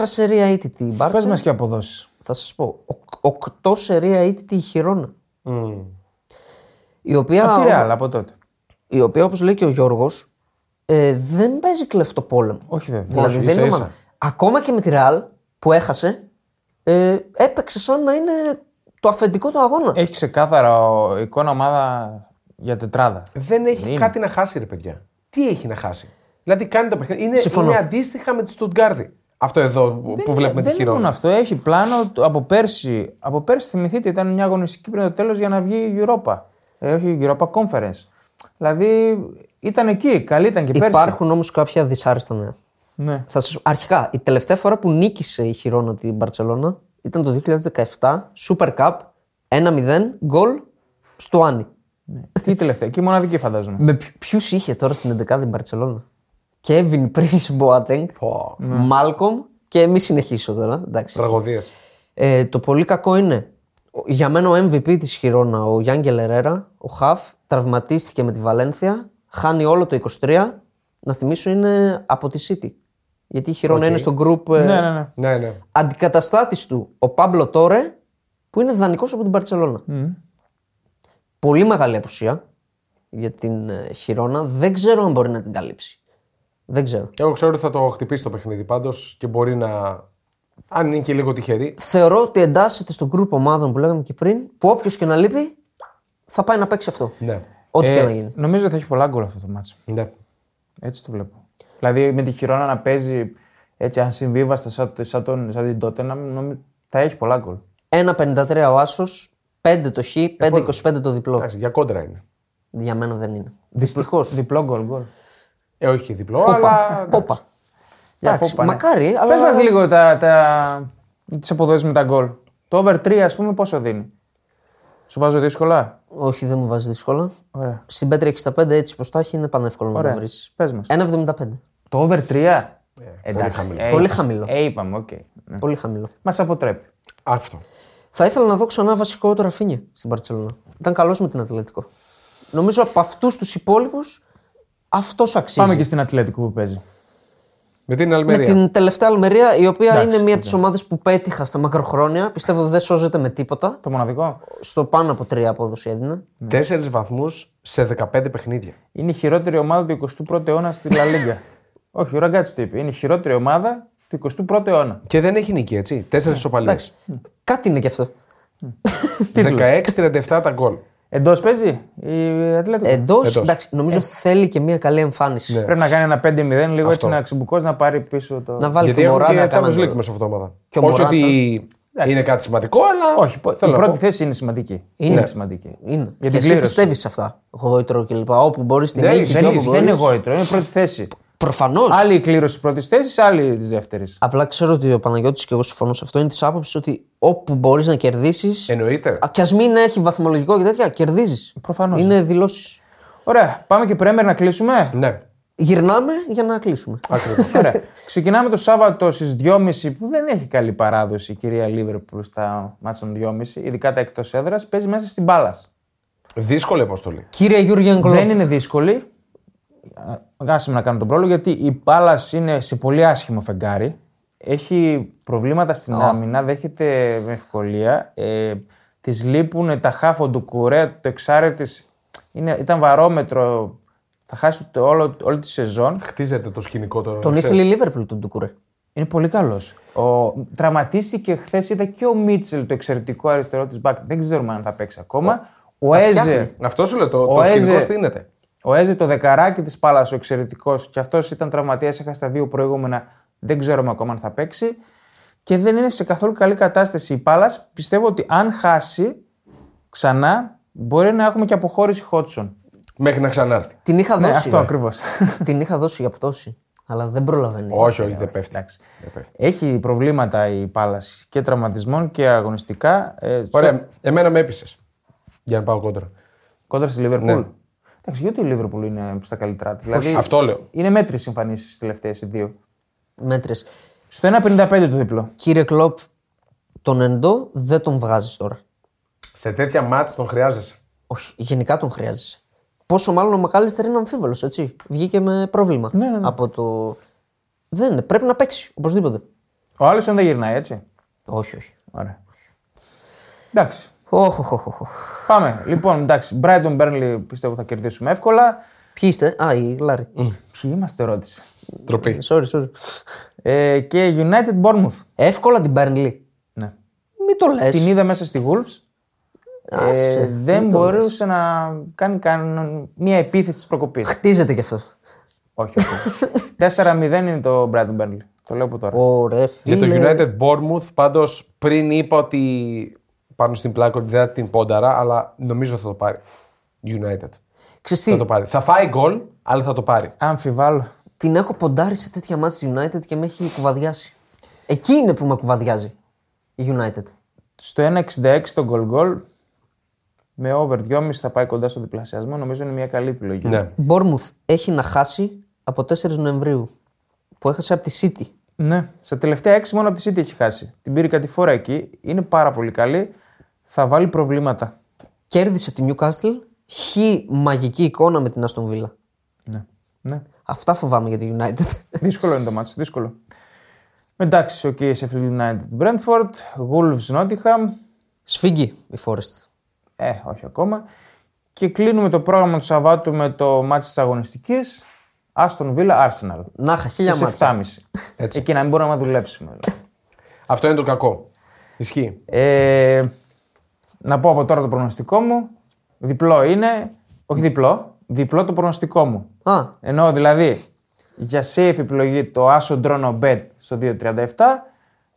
σερία αίτητη η Μπαρσελόνα. Πες μας και αποδόσεις. Θα σας πω. 8 σερία αίτητη η Χιρόνα. Η οποία. Αυτή Ρεάλ από τότε. Η οποία, όπως λέει και ο Γιώργος, δεν παίζει κλεφτό πόλεμο. Όχι βέβαια. Δηλαδή, δεν είναι. Ακόμα και με τη Ρεάλ που έχασε, έπαιξε σαν να είναι το αφεντικό του αγώνα. Έχει ξεκάθαρα εικόνα ομάδα για τετράδα. Δεν έχει κάτι να χάσει, ρε παιδιά. Τι έχει να χάσει? Δηλαδή κάνει το παιχνίδι. Είναι αντίστοιχα με τη Στουτγκάρδη. Αυτό εδώ που βλέπουμε τη Χιρόνα. Δεν είναι αυτό. Έχει πλάνο από πέρσι. Από πέρσι θυμηθείτε, ήταν μια αγωνιστική πριν το τέλος για να βγει η Europa. Όχι η Europa Conference. Δηλαδή ήταν εκεί. Καλή ήταν και πέρσι. Υπάρχουν όμως κάποια δυσάρεστα νέα. Ναι. Αρχικά, η τελευταία φορά που νίκησε η Χιρόνα την Μπαρσελόνα ήταν το 2017, Super Cup, 1-0, γκολ στο Άνι. Τι τελευταία, και η μοναδική φαντάζομαι. Με ποιους είχε τώρα στην 11η Μπαρσελόνα? Κέβιν, Πρινς, Μποάτενγκ, Μάλκομ και μη συνεχίσω τώρα. Τραγωδίες. Το πολύ κακό είναι, για μένα ο MVP της Χιρόνα, ο Γιάνγκελ Ερέρα, ο Χαφ, τραυματίστηκε με τη Βαλένθια, χάνει όλο το 23, να θυμίσω είναι από τη City. Γιατί η Χιρόνα είναι στο group. Ναι. Αντικαταστάτης του ο Πάμπλο Τόρε, που είναι δανεικός από την Μπαρσελόνα. Πολύ μεγάλη απουσία για την Χιρόνα. Δεν ξέρω αν μπορεί να την καλύψει. Δεν ξέρω. Εγώ ξέρω ότι θα το χτυπήσει το παιχνίδι πάντως και μπορεί να. Αν είναι και λίγο τυχερή. Θεωρώ ότι εντάσσεται στο group ομάδων που λέγαμε και πριν, που όποιος και να λείπει θα πάει να παίξει αυτό. Ναι. Ό,τι και να γίνει. Νομίζω ότι θα έχει πολλά γκολ αυτό το μάτσο. Ναι. Έτσι το βλέπω. Δηλαδή με τη Χιρόνα να παίζει έτσι ασυμβίβαστα σαν την τότε, θα έχει πολλά γκολ. 1,53 ο άσος, 5 το χ, 5,25 το διπλό. Εντάξει, για κόντρα είναι. Για μένα δεν είναι. Δυστυχώς. Διπλό γκολ. Όχι και διπλό, αλλά. Πόπα. Εντάξει, μακάρι. Αλλά... Πες μας λίγο τις αποδόσεις με τα γκολ. Το over 3 ας πούμε πόσο δίνει? Σου βάζω δύσκολα? Όχι, δεν μου βάζει δύσκολα. Ωραία. Στην Bet365 έτσι πως τα έχει είναι πανεύκολο να το βρεις. Πες μας. 1,75. Το over 3. Εντάξει. Πολύ χαμηλό. Είπαμε, οκ. Πολύ χαμηλό. Μας αποτρέπει. Αυτό. Θα ήθελα να δω ξανά βασικό το Ραφίνια στην Μπαρσελόνα. Ήταν καλός με την Ατλέτικο. Νομίζω από αυτούς τους υπόλοιπους αυτός αξίζει. Πάμε και στην Ατλέτικο που παίζει. Με την Αλμερία. Με την τελευταία Αλμερία, η οποία είναι μία από τις ομάδες που πέτυχα στα μακροχρόνια. Πιστεύω δεν σώζεται με τίποτα. Το μοναδικό. Στο πάνω από 3 απόδοση έδινε. 4 βαθμούς σε 15 παιχνίδια. Είναι η χειρότερη ομάδα του 21ου αιώνα στη Λα Λίγκα. Όχι, ο Ραγκάτσι το είπε. Είναι η χειρότερη ομάδα του 21ου αιώνα. Και δεν έχει νίκη, έτσι. 4 ισοπαλίες. Κάτι είναι κι αυτό. 16-37 τα γκολ. Εντός παίζει η Ατλέτικο. Εντός, εντάξει, νομίζω θέλει και μια καλή εμφάνιση. Ναι. Πρέπει να κάνει ένα 5-0 λίγο έτσι να ξυμπουκώσει, να πάρει πίσω το. Να βάλει και Μωράτα. Γιατί Champions League μέσα αυτόματα. Όχι ότι είναι κάτι σημαντικό, αλλά. Όχι, η πρώτη θέση είναι σημαντική. Είναι σημαντική. Είναι. Γιατί εσύ πιστεύεις σε αυτά. Γόητρο κλπ. Όπου μπορείς την νίκη. Δεν είναι γόητρο, είναι πρώτη θέση. Προφανώς. Άλλη η κλήρωση πρώτη θέση, άλλη τη δεύτερη. Απλά ξέρω ότι ο Παναγιώτης και εγώ συμφωνώ σε αυτό. Είναι τη άποψη ότι όπου μπορείς να κερδίσεις. Εννοείται. Κι ας μην έχει βαθμολογικό και τέτοια, κερδίζεις. Προφανώς. Είναι δηλώσεις. Ωραία. Πάμε και Πρέμερ να κλείσουμε. Ναι. Γυρνάμε για να κλείσουμε. Ακριβώς. Ωραία. Ξεκινάμε το Σάββατο στις 2.30 που δεν έχει καλή παράδοση η κυρία Λίβερπουλ στα μάτσα των 2.30, ειδικά τα εκτός έδρας. Παίζει μέσα στην Πάλας. Δύσκολη αποστολή. Κύριε Γιούργεν Κλοπ. Δεν είναι δύσκολη. Άσε με να κάνω τον πρόλογο, γιατί η Πάλας είναι σε πολύ άσχημο φεγγάρι. Έχει προβλήματα στην άμυνα, δέχεται με ευκολία. Της λείπουν τα χάφο του Κουρέ, το εξάρι της ήταν βαρόμετρο. Θα χάσει όλη τη σεζόν. Χτίζεται το σκηνικό τώρα. Τον ήθελε η Λίβερπουλ τον του Κουρέ. Είναι πολύ καλός. Τραυματίστηκε χθες, είδα και ο Μίτσελ, το εξαιρετικό αριστερό της μπακ. Δεν ξέρουμε αν θα παίξει ακόμα. Ο Έζε. Αυτό σου λέει το σκηνικό στείνεται. Ο Έζε, το δεκαράκι της Πάλας, ο εξαιρετικός, και αυτός ήταν τραυματίας. Έχασε τα δύο προηγούμενα. Δεν ξέρουμε ακόμα αν θα παίξει. Και δεν είναι σε καθόλου καλή κατάσταση η Πάλας. Πιστεύω ότι αν χάσει ξανά, μπορεί να έχουμε και αποχώρηση Χότσον. Μέχρι να ξανάρθει. Την είχα δώσει. Ναι, αυτό ακριβώς. Την είχα δώσει για πτώση. Αλλά δεν προλαβαίνει. Όχι, δεν πέφτει. Έχει προβλήματα η Πάλας και τραυματισμών και αγωνιστικά. Ωραία. Εμένα με έπεισες. Για να πάω κόντρα. Κόντρα στη Liverpool. Ναι. Εντάξει, γιατί η Liverpool είναι στα καλύτερά της. Δηλαδή, αυτό λέω. Είναι μέτρες εμφανίσεις τις τελευταίες οι δύο. Μέτρες. Στο 1,55 το διπλό. Κύριε Κλοπ, τον Εντό δεν τον βγάζεις τώρα. Σε τέτοια μάτς τον χρειάζεσαι. Όχι, γενικά τον χρειάζεσαι. Πόσο μάλλον ο Μακ Άλιστερ είναι αμφίβολος, έτσι. Βγήκε με πρόβλημα. Ναι. Από το... Δεν είναι, πρέπει να παίξει, οπωσδήποτε. Ο Άλιστερ δεν γυρνάει, έτσι. Όχι. Ωραία. Εντάξει. Πάμε. Λοιπόν, εντάξει. Brighton Burnley πιστεύω θα κερδίσουμε εύκολα. Ποιοι είστε? Α, η Γλάρη. Ποιοι είμαστε, ρώτησε. Τροπή. Sorry. Και United Bournemouth. Εύκολα την Burnley. Ναι. Μην το λες. Την είδα μέσα στη Wolves. Δεν μπορούσε να κάνει μια επίθεση της προκοπής. Χτίζεται κι αυτό. Όχι. 4-0 είναι το Brighton Burnley. Το λέω από τώρα. Ωραία, φίλε. Για το United Bournemouth, πάντως πριν είπα ότι πάνω στην πλάκα ότι δεν την πόνταρα, αλλά νομίζω θα το πάρει. United. Ξεστή. Θα το πάρει. Θα φάει γκολ, αλλά θα το πάρει. Αμφιβάλλω. Την έχω ποντάρει σε τέτοια μάτς United και με έχει κουβαδιάσει. Εκεί είναι που με κουβαδιάζει η United. Στο 1,66 το γκολ. Με over 2,5 θα πάει κοντά στον διπλασιασμό. Νομίζω είναι μια καλή επιλογή. Ναι. Bournemouth έχει να χάσει από 4 Νοεμβρίου. Που έχασε από τη City. Ναι. Στα τελευταία 6 μόνο από τη City έχει χάσει. Την πήρε κάτι φορά εκεί. Είναι πάρα πολύ καλή. Θα βάλει προβλήματα. Κέρδισε τη Newcastle. Χι μαγική εικόνα με την Aston Villa. Ναι. Αυτά φοβάμαι για τη United. Δύσκολο είναι το μάτς. Δύσκολο. Εντάξει, okay, Sheffield United, Brentford, Wolves, Nottingham. Σφίγγει η Forest. Όχι ακόμα. Και κλείνουμε το πρόγραμμα του Σαββάτου με το μάτς της αγωνιστικής. Aston Villa, Arsenal. Να είχα χίλια μάτια. Στις 7.30. Εκεί να μην μπορούμε να δουλέψουμε. Αυτό είναι το κακό. Ισχύει. Να πω από τώρα το προγνωστικό μου. Διπλό είναι, όχι διπλό, διπλό το προγνωστικό μου. Εννοώ δηλαδή για safe επιλογή το άσο ντρόνο bet στο 2.37,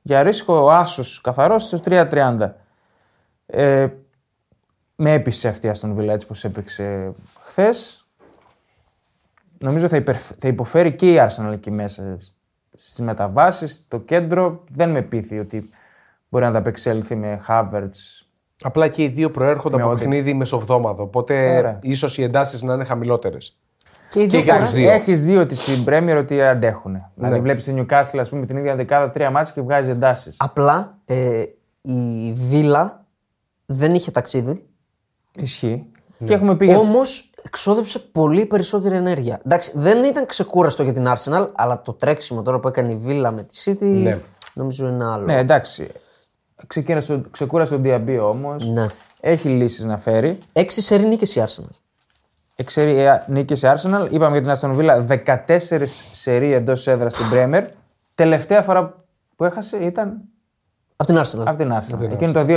για ρίσκο ο άσος καθαρός στο 3.30. Με έπεισε αυτή η Aston Villa έτσι πως έπαιξε χθες. Νομίζω θα υποφέρει και η Arsenal εκεί μέσα στις μεταβάσεις, το κέντρο. Δεν με πείθει ότι μπορεί να τα απεξέλθει με Havertz. Απλά και οι δύο προέρχονται από παιχνίδι μεσοβδόμαδο. Οπότε ίσως οι εντάσεις να είναι χαμηλότερες. Και οι δύο. Έχεις δύο ότι στην Premier ότι αντέχουν. Ναι. Δηλαδή βλέπεις την Newcastle, ας πούμε, την ίδια δεκάδα τρία μάτς και βγάζει εντάσεις. Απλά η Villa δεν είχε ταξίδι. Ισχύει. Ναι. Και έχουμε πει... Όμως εξόδεψε πολύ περισσότερη ενέργεια. Εντάξει, δεν ήταν ξεκούραστο για την Arsenal, αλλά το τρέξιμο τώρα που έκανε η Villa με τη City νομίζω είναι άλλο. Ναι, εντάξει. Ξεκούρασε τον Διαμπή όμως. Ναι. Έχει λύσεις να φέρει. 6 σερί νίκες η Arsenal. 6 νίκες η Arsenal. Είπαμε για την Aston Villa 14 σερί εντός έδρας στην Bremer. Τελευταία φορά που έχασε ήταν. Από την Arsenal. Εκείνο το 2-4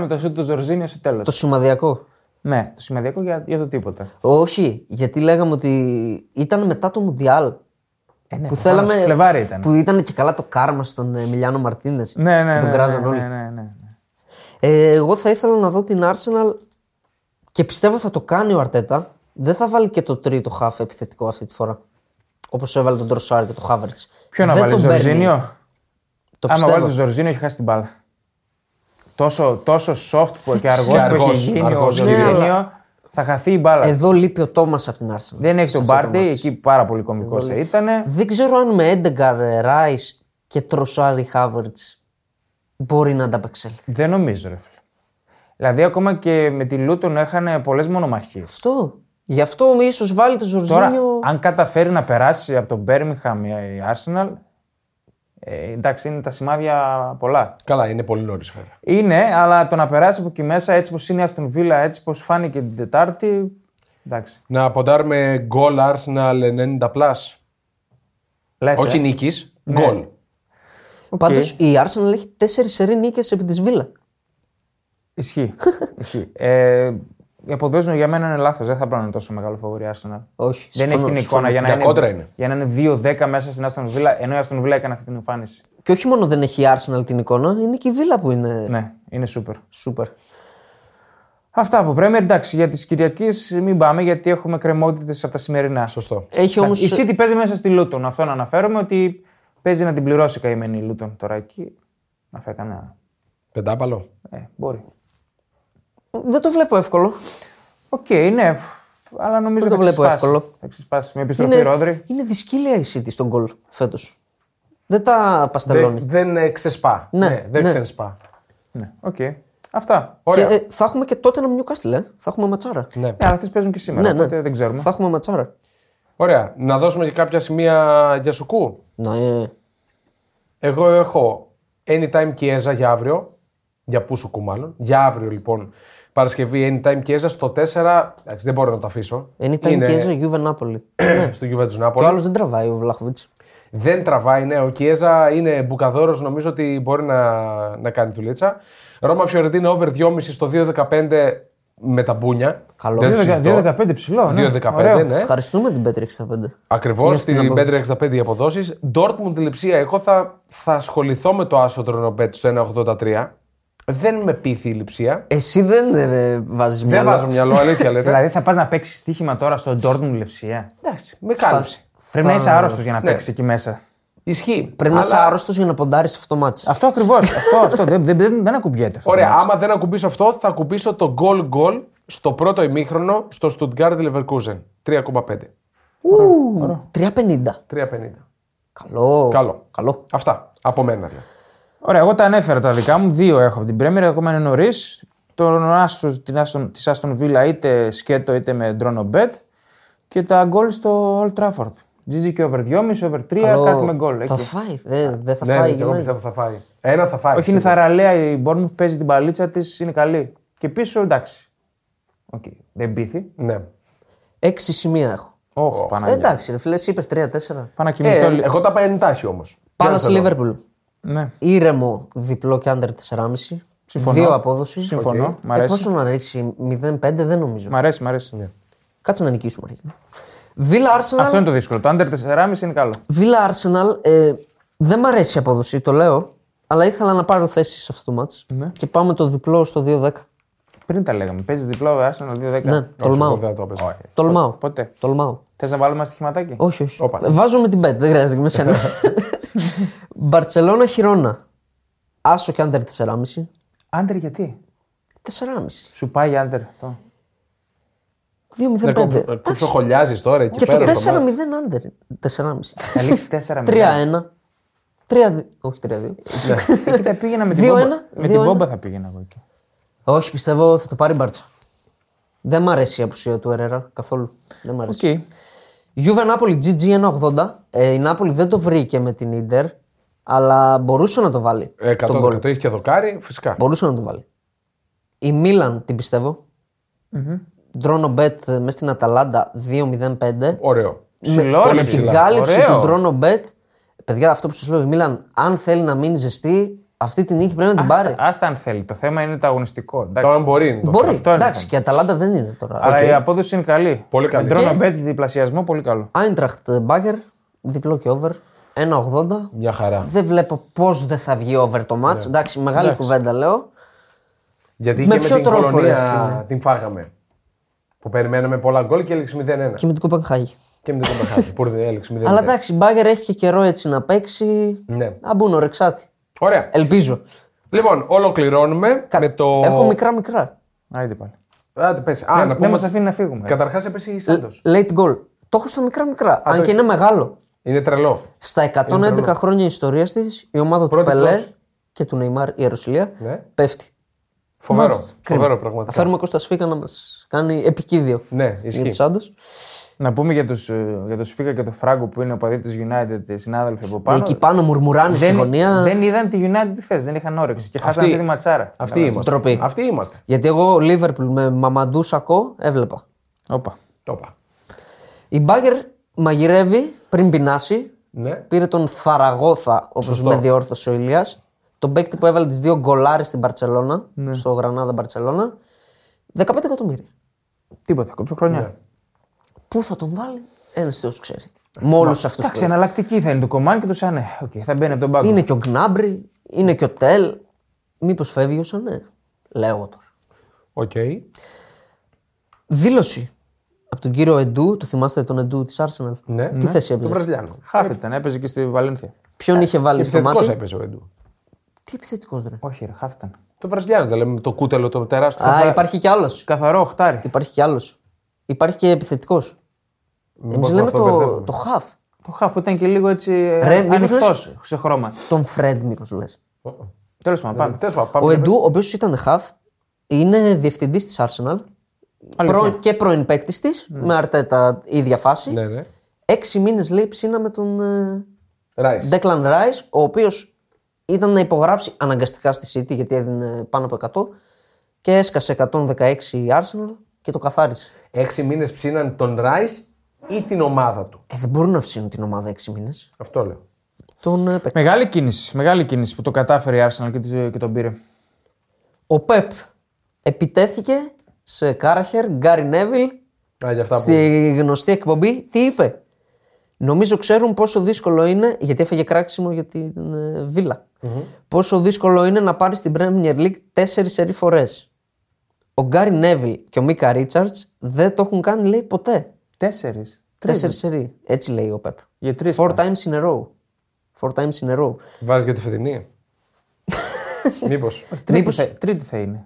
με το σούτ του Ζορζίνιο στο τέλος. Το σημαδιακό. Ναι, το σημαδιακό για το τίποτα. Όχι, γιατί λέγαμε ότι ήταν μετά το Μουντιάλ. Ναι, που θέλαμε, Φλεβάρι ήταν. Που ήταν και καλά το κάρμα στον Εμιλιάνο Μαρτίνες. Ναι, τον κράζαν όλοι. Ναι. Εγώ θα ήθελα να δω την Arsenal και πιστεύω θα το κάνει ο Αρτέτα. Δεν θα βάλει και το τρίτο χάφ επιθετικό αυτή τη φορά. Όπως έβαλε τον Τροσάρ και τον Χάβερτς. Ποιο να βάλει, Ζορζίνιο? Άμα βάλει τον Ζορζίνιο, έχει χάσει την μπάλα. Τόσο soft και αργός που έχει γίνει ο Ζορζίνιο. Θα χαθεί η μπάλα. Εδώ λείπει ο Τόμας από την Arsenal. Δεν έχει τον Πάρτι, εκεί πάρα πολύ κωμικός ήταν. Δεν ξέρω αν με Έντεγκαρ, Ράις και Τροσάρι Χάβερτς μπορεί να ανταπεξέλθει. Δεν νομίζω, ρε φίλε. Δηλαδή, ακόμα και με τη Λούτον έχανε πολλές μονομαχίες. Αυτό. Γι' αυτό ίσως βάλει το Ζορζίνιο. Αν καταφέρει να περάσει από τον Μπέρμιχαμ η Arsenal. Εντάξει, είναι τα σημάδια πολλά. Καλά, είναι πολύ νωρίς βέβαια. Είναι, αλλά το να περάσει από εκεί μέσα έτσι πως είναι η Aston Villa, έτσι πως φάνηκε την Τετάρτη. Εντάξει. Να ποντάρουμε γκολ Arsenal 90+. Λες, όχι νίκης, γκολ. Okay. Πάντως η Arsenal έχει 4 σερί νίκες επί της Villa. Ισχύει. Οι αποδόσεις για μένα είναι λάθος. Δεν θα πρέπει να είναι τόσο μεγάλο φαβορί η Arsenal. Όχι. Δεν έχει την εικόνα για να είναι 2-10 μέσα στην Aston Villa, ενώ η Aston Villa έκανε αυτή την εμφάνιση. Και όχι μόνο δεν έχει η Arsenal την εικόνα, είναι και η Villa που είναι. Ναι, είναι super. Αυτά από Premier. Εντάξει, για τις Κυριακές μην πάμε γιατί έχουμε κρεμότητες από τα σημερινά. Σωστό. Έχει όμως... Η City παίζει μέσα στη Λούτον. Αυτό να αναφέρομαι ότι παίζει να την πληρώσει καημένη η Λούτον τώρα εκεί. Να φάει κανένα. Πεντάπαλο. Μπορεί. Δεν το βλέπω εύκολο. Οκ, ναι. Αλλά νομίζω ότι θα ξεσπάσει. Με επιστροφή Ρόντρι. Είναι δυσκύλια η City στον γκολ φέτος. Δεν τα παστελώνει. Δεν ξεσπά. Ναι, δεν ξεσπά. Ναι, οκ. Αυτά. Και, θα έχουμε και τότε ένα Newcastle, θα έχουμε ματσάρα. Ναι, αλλά αυτές παίζουν και σήμερα, οπότε δεν ξέρουμε. Θα έχουμε ματσάρα. Ωραία. Να δώσουμε και κάποια σημεία για Σουκού. Ναι. Εγώ έχω anytime Chiesa για αύριο. Για πού Σουκού μάλλον. Για αύριο λοιπόν. Παρασκευή anytime Chiesa στο 4. Εντάξει, δεν μπορώ να το αφήσω. Anytime Chiesa, Juve Napoli. Στο Juve του Napoli. Και ο άλλος δεν τραβάει ο Βλάχοβιτς. Δεν τραβάει, ναι. Ο Chiesa είναι μπουκαδόρος. Νομίζω ότι μπορεί να κάνει δουλίτσα. Ρώμα Φιωρεντίνα over 2,5 στο 2,15 με τα μπούνια. Καλό. 2,15 ψηλό. Ναι. 2,15, ναι. Ευχαριστούμε την Bet365. Ακριβώς, στην Bet365 οι αποδόσεις. Ντόρτμουντ Λειψία, εγώ θα ασχοληθώ με το άσο τρονοπέτ στο 1,83. Δεν με πείθει η Λειψία. Εσύ δεν βάζεις μυαλό. Δεν βάζω μυαλό, αλήθεια λέτε. Δηλαδή θα πας να παίξεις στοίχημα τώρα στο Ντόρτμουντ Λειψία. Εντάξει, με κάλυψη. Πρέπει να είσαι άρρωστος για να παίξεις εκεί μέσα. Ισχύει. Πρέπει να είσαι άρρωστος για να ποντάρεις αυτό το μάτς. Αυτό ακριβώς. αυτό. Δεν ακουμπιέται αυτό. Ωραία. Άμα δεν ακουμπήσω αυτό, θα ακουμπήσω το goal στο πρώτο ημίχρονο στο Stuttgart Leverkusen. 3,5. 3,50. Καλό. Αυτά. Από μένα. Ωραία. Εγώ τα ανέφερα τα δικά μου. Δύο έχω από την Premier. Ακόμα είναι νωρίς. Τον άσο της Aston Villa είτε σκέτο είτε με DronoBet. Και τα goal στο Old Trafford. GG και over 2,5, over 3, κάτι με γκολ. Θα φάει. Δεν θα φάει. Εγώ πιστεύω θα φάει. Ένα θα φάει. Όχι, είναι θαραλέα. Η Bournemouth παίζει την παλίτσα της, είναι καλή. Και πίσω εντάξει. Okay. Δεν πείθει. Ναι. 6 σημεία έχω. Όχι, Παναγία. Εντάξει, ρε φίλε, είπες 3-4. Πανακοιμηθώ. Εγώ τα πάει εντάχει όμως. Πάνω στη Liverpool. Ναι. Ήρεμο διπλό και under 4,5. Δύο απόδοση. Συμφωνώ. Πόσο να ρίξει 0-5 δεν νομίζω. Μ' αρέσει. Κάτσε να νικήσουμε. Arsenal... Αυτό είναι το δύσκολο. Το under 4,5 είναι καλό. Villa Arsenal δεν μ' αρέσει η απόδοση, το λέω, αλλά ήθελα να πάρω θέση σε αυτό το μάτς. Ναι. Και πάμε το διπλό στο 2-10. Πριν τα λέγαμε. Παίζει διπλό Arsenal 2-10. Ναι, τολμάω. Πότε. Θες να βάλουμε στοιχηματάκι. Όχι. Βάζω με την bet, δεν χρειάζεται με σένα. Μπαρτσελώνα Χιρόνα. Άσο και under 4,5. Under γιατί. 4,5. Σου πάει under αυτό. 2-0-5. Κουτσοχολιάζεις τώρα εκεί και πέρα. Και το 4-0 άντερ. 4,5. Θα λήξει 4-0. 3-1. Όχι 3-2. Εκεί θα πήγαινα με την Βόμπα. Με την Βόμπα θα πήγαινα εγώ εκεί. Όχι, πιστεύω θα το πάρει Μπάρτσα. Δεν μ' αρέσει η απουσία του Ερέρα καθόλου. Δεν μ' αρέσει. Γιούβε Νάπολη GG 1,80. Η Νάπολη δεν το βρήκε με την Ίντερ, αλλά μπορούσε να το βάλει. 100% το είχε και δοκάρι, φυσικά. Μπορούσε να το βάλει. Η Μίλαν την πιστεύω. DronoBet μέσα στην Αταλάντα 2-0-5. Ωραίο. Με την κάλυψη του DronoBet. Παιδιά, αυτό που σας λέω, η Μίλαν, αν θέλει να μείνει ζεστή, αυτή την νίκη πρέπει να την πάρει. Άστα αν θέλει. Το θέμα είναι το αγωνιστικό. Τώρα μπορεί. Αυτό εντάξει, και η Αταλάντα δεν είναι τώρα. Αλλά η απόδοση είναι καλή. Πολύ καλή. Με DronoBet διπλασιασμό, πολύ καλό. Άιντραχτ Μπάγκερ, διπλό και over. 1,80. Μια χαρά. Δεν βλέπω πώς δεν θα βγει over το match. Εντάξει, μεγάλη κουβέντα λέω. Γιατί με την Πολωνία την φάγαμε. Που περιμέναμε πολλά γκολ και έλεξε 0-1. Και με την Κοπενχάγη. Πούρδε, έλεξε 0-1. Αλλά εντάξει, η Μπάγκερ έχει και καιρό έτσι να παίξει. Ναι. Να μπουν ορεξάτη. Ωραία. Ελπίζω. Λοιπόν, ολοκληρώνουμε με το. Έχω μικρά. Άιντε πάλι. Δεν μας αφήνει να φύγουμε. Καταρχάς έπεσε η Σάντος. Late goal. Το έχω στα μικρά. Αν και είναι μεγάλο. Είναι τρελό. Στα 111 χρόνια ιστορίας της, η ομάδα του Πελέ και του Νεϊμάρ, η Ιερουσαλήμ, πέφτει. Φοβερό πραγματικά. Θα φέρουμε Κώστα Σφίκα να μας κάνει επικίδιο. Ναι, ισχύει. Να πούμε για τον Σφίκα και τον Φράγκο που είναι ο παδί της United, συνάδελφοι από πάνω. Εκεί πάνω μουρμουράνε στη γωνία. Δεν είδαν τη United χθες, δεν είχαν όρεξη και χάσανε αυτή τη ματσάρα. Αυτοί είμαστε. Γιατί εγώ Liverpool με Μαμαντού Σακό έβλεπα. Η Μπάγκερ μαγειρεύει πριν πεινάσει. Ναι. Πήρε τον Θαραγώθα, όπως με διόρθωσε ο Ηλίας. Τον παίκτη που έβαλε τις δύο γκολάρες στην Μπαρτσελώνα, ναι. Στο Γρανάδα Μπαρτσελώνα. 15 εκατομμύρια. Τίποτα, κόψω χρονιά. Ναι. Πού θα τον βάλει, ένας Θεός ξέρει. Με όλους αυτούς. Εντάξει, εναλλακτική θα είναι το Κομάν και το Σανέ. Okay, θα μπαίνει από τον πάγκο. Είναι και ο Γκνάμπρι, είναι και ο Τελ. Μήπως φεύγει ο Σανέ, λέω τώρα. Οκ. Okay. Δήλωση. Από τον κύριο Εντού, το θυμάστε τον Εντού της Arsenal. Ναι. Τι θέση έπαιζε. Τον Βραζιλιάνο. Χάφη ήταν, έπαιζε και στη Βαλένθια. Ποιον είχε βάλει στο μάτι. Επιθετικός έπαιζε ο Εντού. Τι επιθετικός ρε. Όχι, ρε, χάφη ήταν. Το Βραζιλιάνο, τα λέμε, το κούτελο, το τεράστιο. Α, υπάρχει κι άλλος. Καθαρό, οχτάρι. Υπάρχει κι άλλος. Υπάρχει και επιθετικός. Εμείς λέμε το χάφ. Το χάφ που ήταν και λίγο έτσι. Ανοιχτός σε χρώμα. Τον Φρέντ, μήπως λες. Τέλος πάντων. Ο Εντού, ο οποίος ήταν χάφ, είναι διευθυντής της Arsenal. Και πρώην παίκτης της, με Αρτέτα η ίδια φάση. Ναι, ναι. 6 μήνες λέει ψήνα με τον Ντέκλαν Ράις, ο οποίος ήταν να υπογράψει αναγκαστικά στη City γιατί έδινε πάνω από 100 και έσκασε 116 η Arsenal και το καθάρισε. 6 μήνες ψήναν τον Ράις ή την ομάδα του. Δεν μπορούν να ψήνουν την ομάδα 6 μήνες. Αυτό λέω. Τον μεγάλη κίνηση που το κατάφερε η Arsenal και τον πήρε. Ο Πεπ επιτέθηκε σε Κάραχερ, Γκάρι Νέβιλ, στη γνωστή εκπομπή, τι είπε. Νομίζω ξέρουν πόσο δύσκολο είναι, γιατί έφαγε κράξιμο για την Βίλα, πόσο δύσκολο είναι να πάρει στην Premier League 4 σερί φορές. Ο Γκάρι Νέβιλ και ο Μίκα Ρίτσαρτς δεν το έχουν κάνει, λέει, ποτέ. 4 σερί, έτσι λέει ο Πεπ. 4 times in a row. Βάζει για τη φετινή. Μήπως. Τρίτη θα είναι.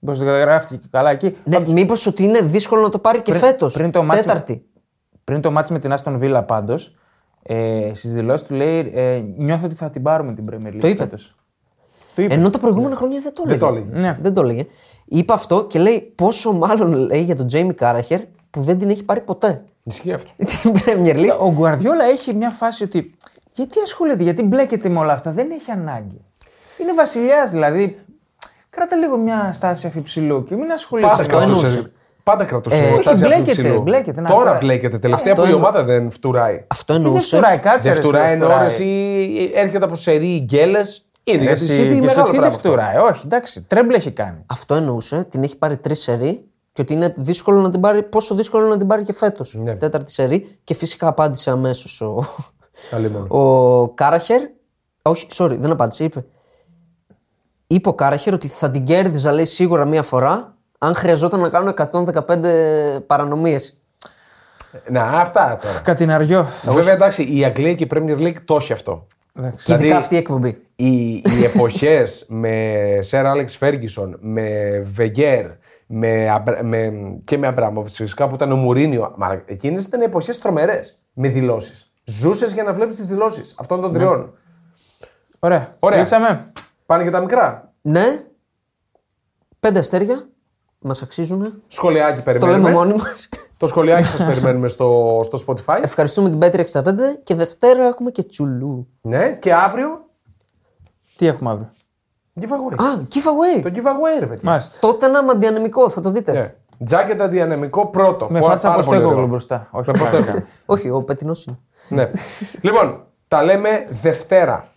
Μήπως γράφτηκε καλά εκεί. Ναι, μήπως ότι είναι δύσκολο να το πάρει και φέτος. Πριν το μάτς με την Aston Villa, πάντως, στις δηλώσεις του λέει: νιώθω ότι θα την πάρουμε την Premier League. Το είπε. Ενώ τα προηγούμενα χρόνια δεν το έλεγε. Δεν το έλεγε. Είπε αυτό και λέει: πόσο μάλλον λέει για τον Jamie Carragher που δεν την έχει πάρει ποτέ. Ισχύει αυτό. Την Premier League. Ο Γκουαρδιόλα έχει μια φάση ότι. Γιατί ασχολείται, γιατί μπλέκεται με όλα αυτά. Δεν έχει ανάγκη. Είναι βασιλιάς δηλαδή. Κράτα λίγο μια στάση αφιψηλού και μην ασχολείσαι. Πάντα κρατούσε μια στάση αφιψηλού. Τώρα μπλέκεται. Τελευταία που η ομάδα δεν φτουράει. Αυτό εννοούσε. Δεν φτουράει, εννοούσε ή έρχεται από σερί ή γκέλες. Είναι για τη City μεγάλο πράγμα. Δεν φτουράει, όχι, εντάξει, τρέμπλε έχει κάνει. Αυτό εννοούσε, την έχει πάρει 3 σερί και ότι είναι δύσκολο να την πάρει, πόσο δύσκολο να την πάρει και φέτος. 4η σερί και φυσικά απάντησε αμέσως ο Κάραχερ. Όχι, sorry, δεν απάντησε, είπε. Είπε ο Κάραχερ ότι θα την κέρδιζα, λέει, σίγουρα μία φορά αν χρειαζόταν να κάνω 115 παρανομίες. Να, αυτά τώρα. Κατηναριό. Βέβαια, εντάξει, η Αγγλία και η Premier League το έχει αυτό. Και δηλαδή, ειδικά αυτή η εκπομπή. Οι εποχές με Σερ Άλεξ Φέργκισον, με Βεγγέρ και με Αμπράμοβιτς, φυσικά που ήταν ο Μουρίνιο. Μα εκείνες ήταν εποχές τρομερές με δηλώσεις. Ζούσες για να βλέπεις τις δηλώσεις αυτών των τριών. Ναι. Ωραία. Πάνε και τα μικρά. Ναι. 5 αστέρια. Μας αξίζουν. Σχολιάκι περιμένουμε. Το λέμε μόνοι μας. Το σχολιάκι σας περιμένουμε στο Spotify. Ευχαριστούμε την Bet365 και Δευτέρα έχουμε και τσουλού. Ναι, και αύριο. Τι έχουμε αύριο. Giveaway. Α, giveaway. Το giveaway, ρε παιδιά. Μάλιστα. Τότε ένα αναδιανεμικό, θα το δείτε. Ναι. Τζάκετ αναδιανεμικό πρώτο. Με φάτσα αποστέκογλου μπροστά. Όχι, ο πετεινός είναι. Ναι. Λοιπόν, τα λέμε Δευτέρα.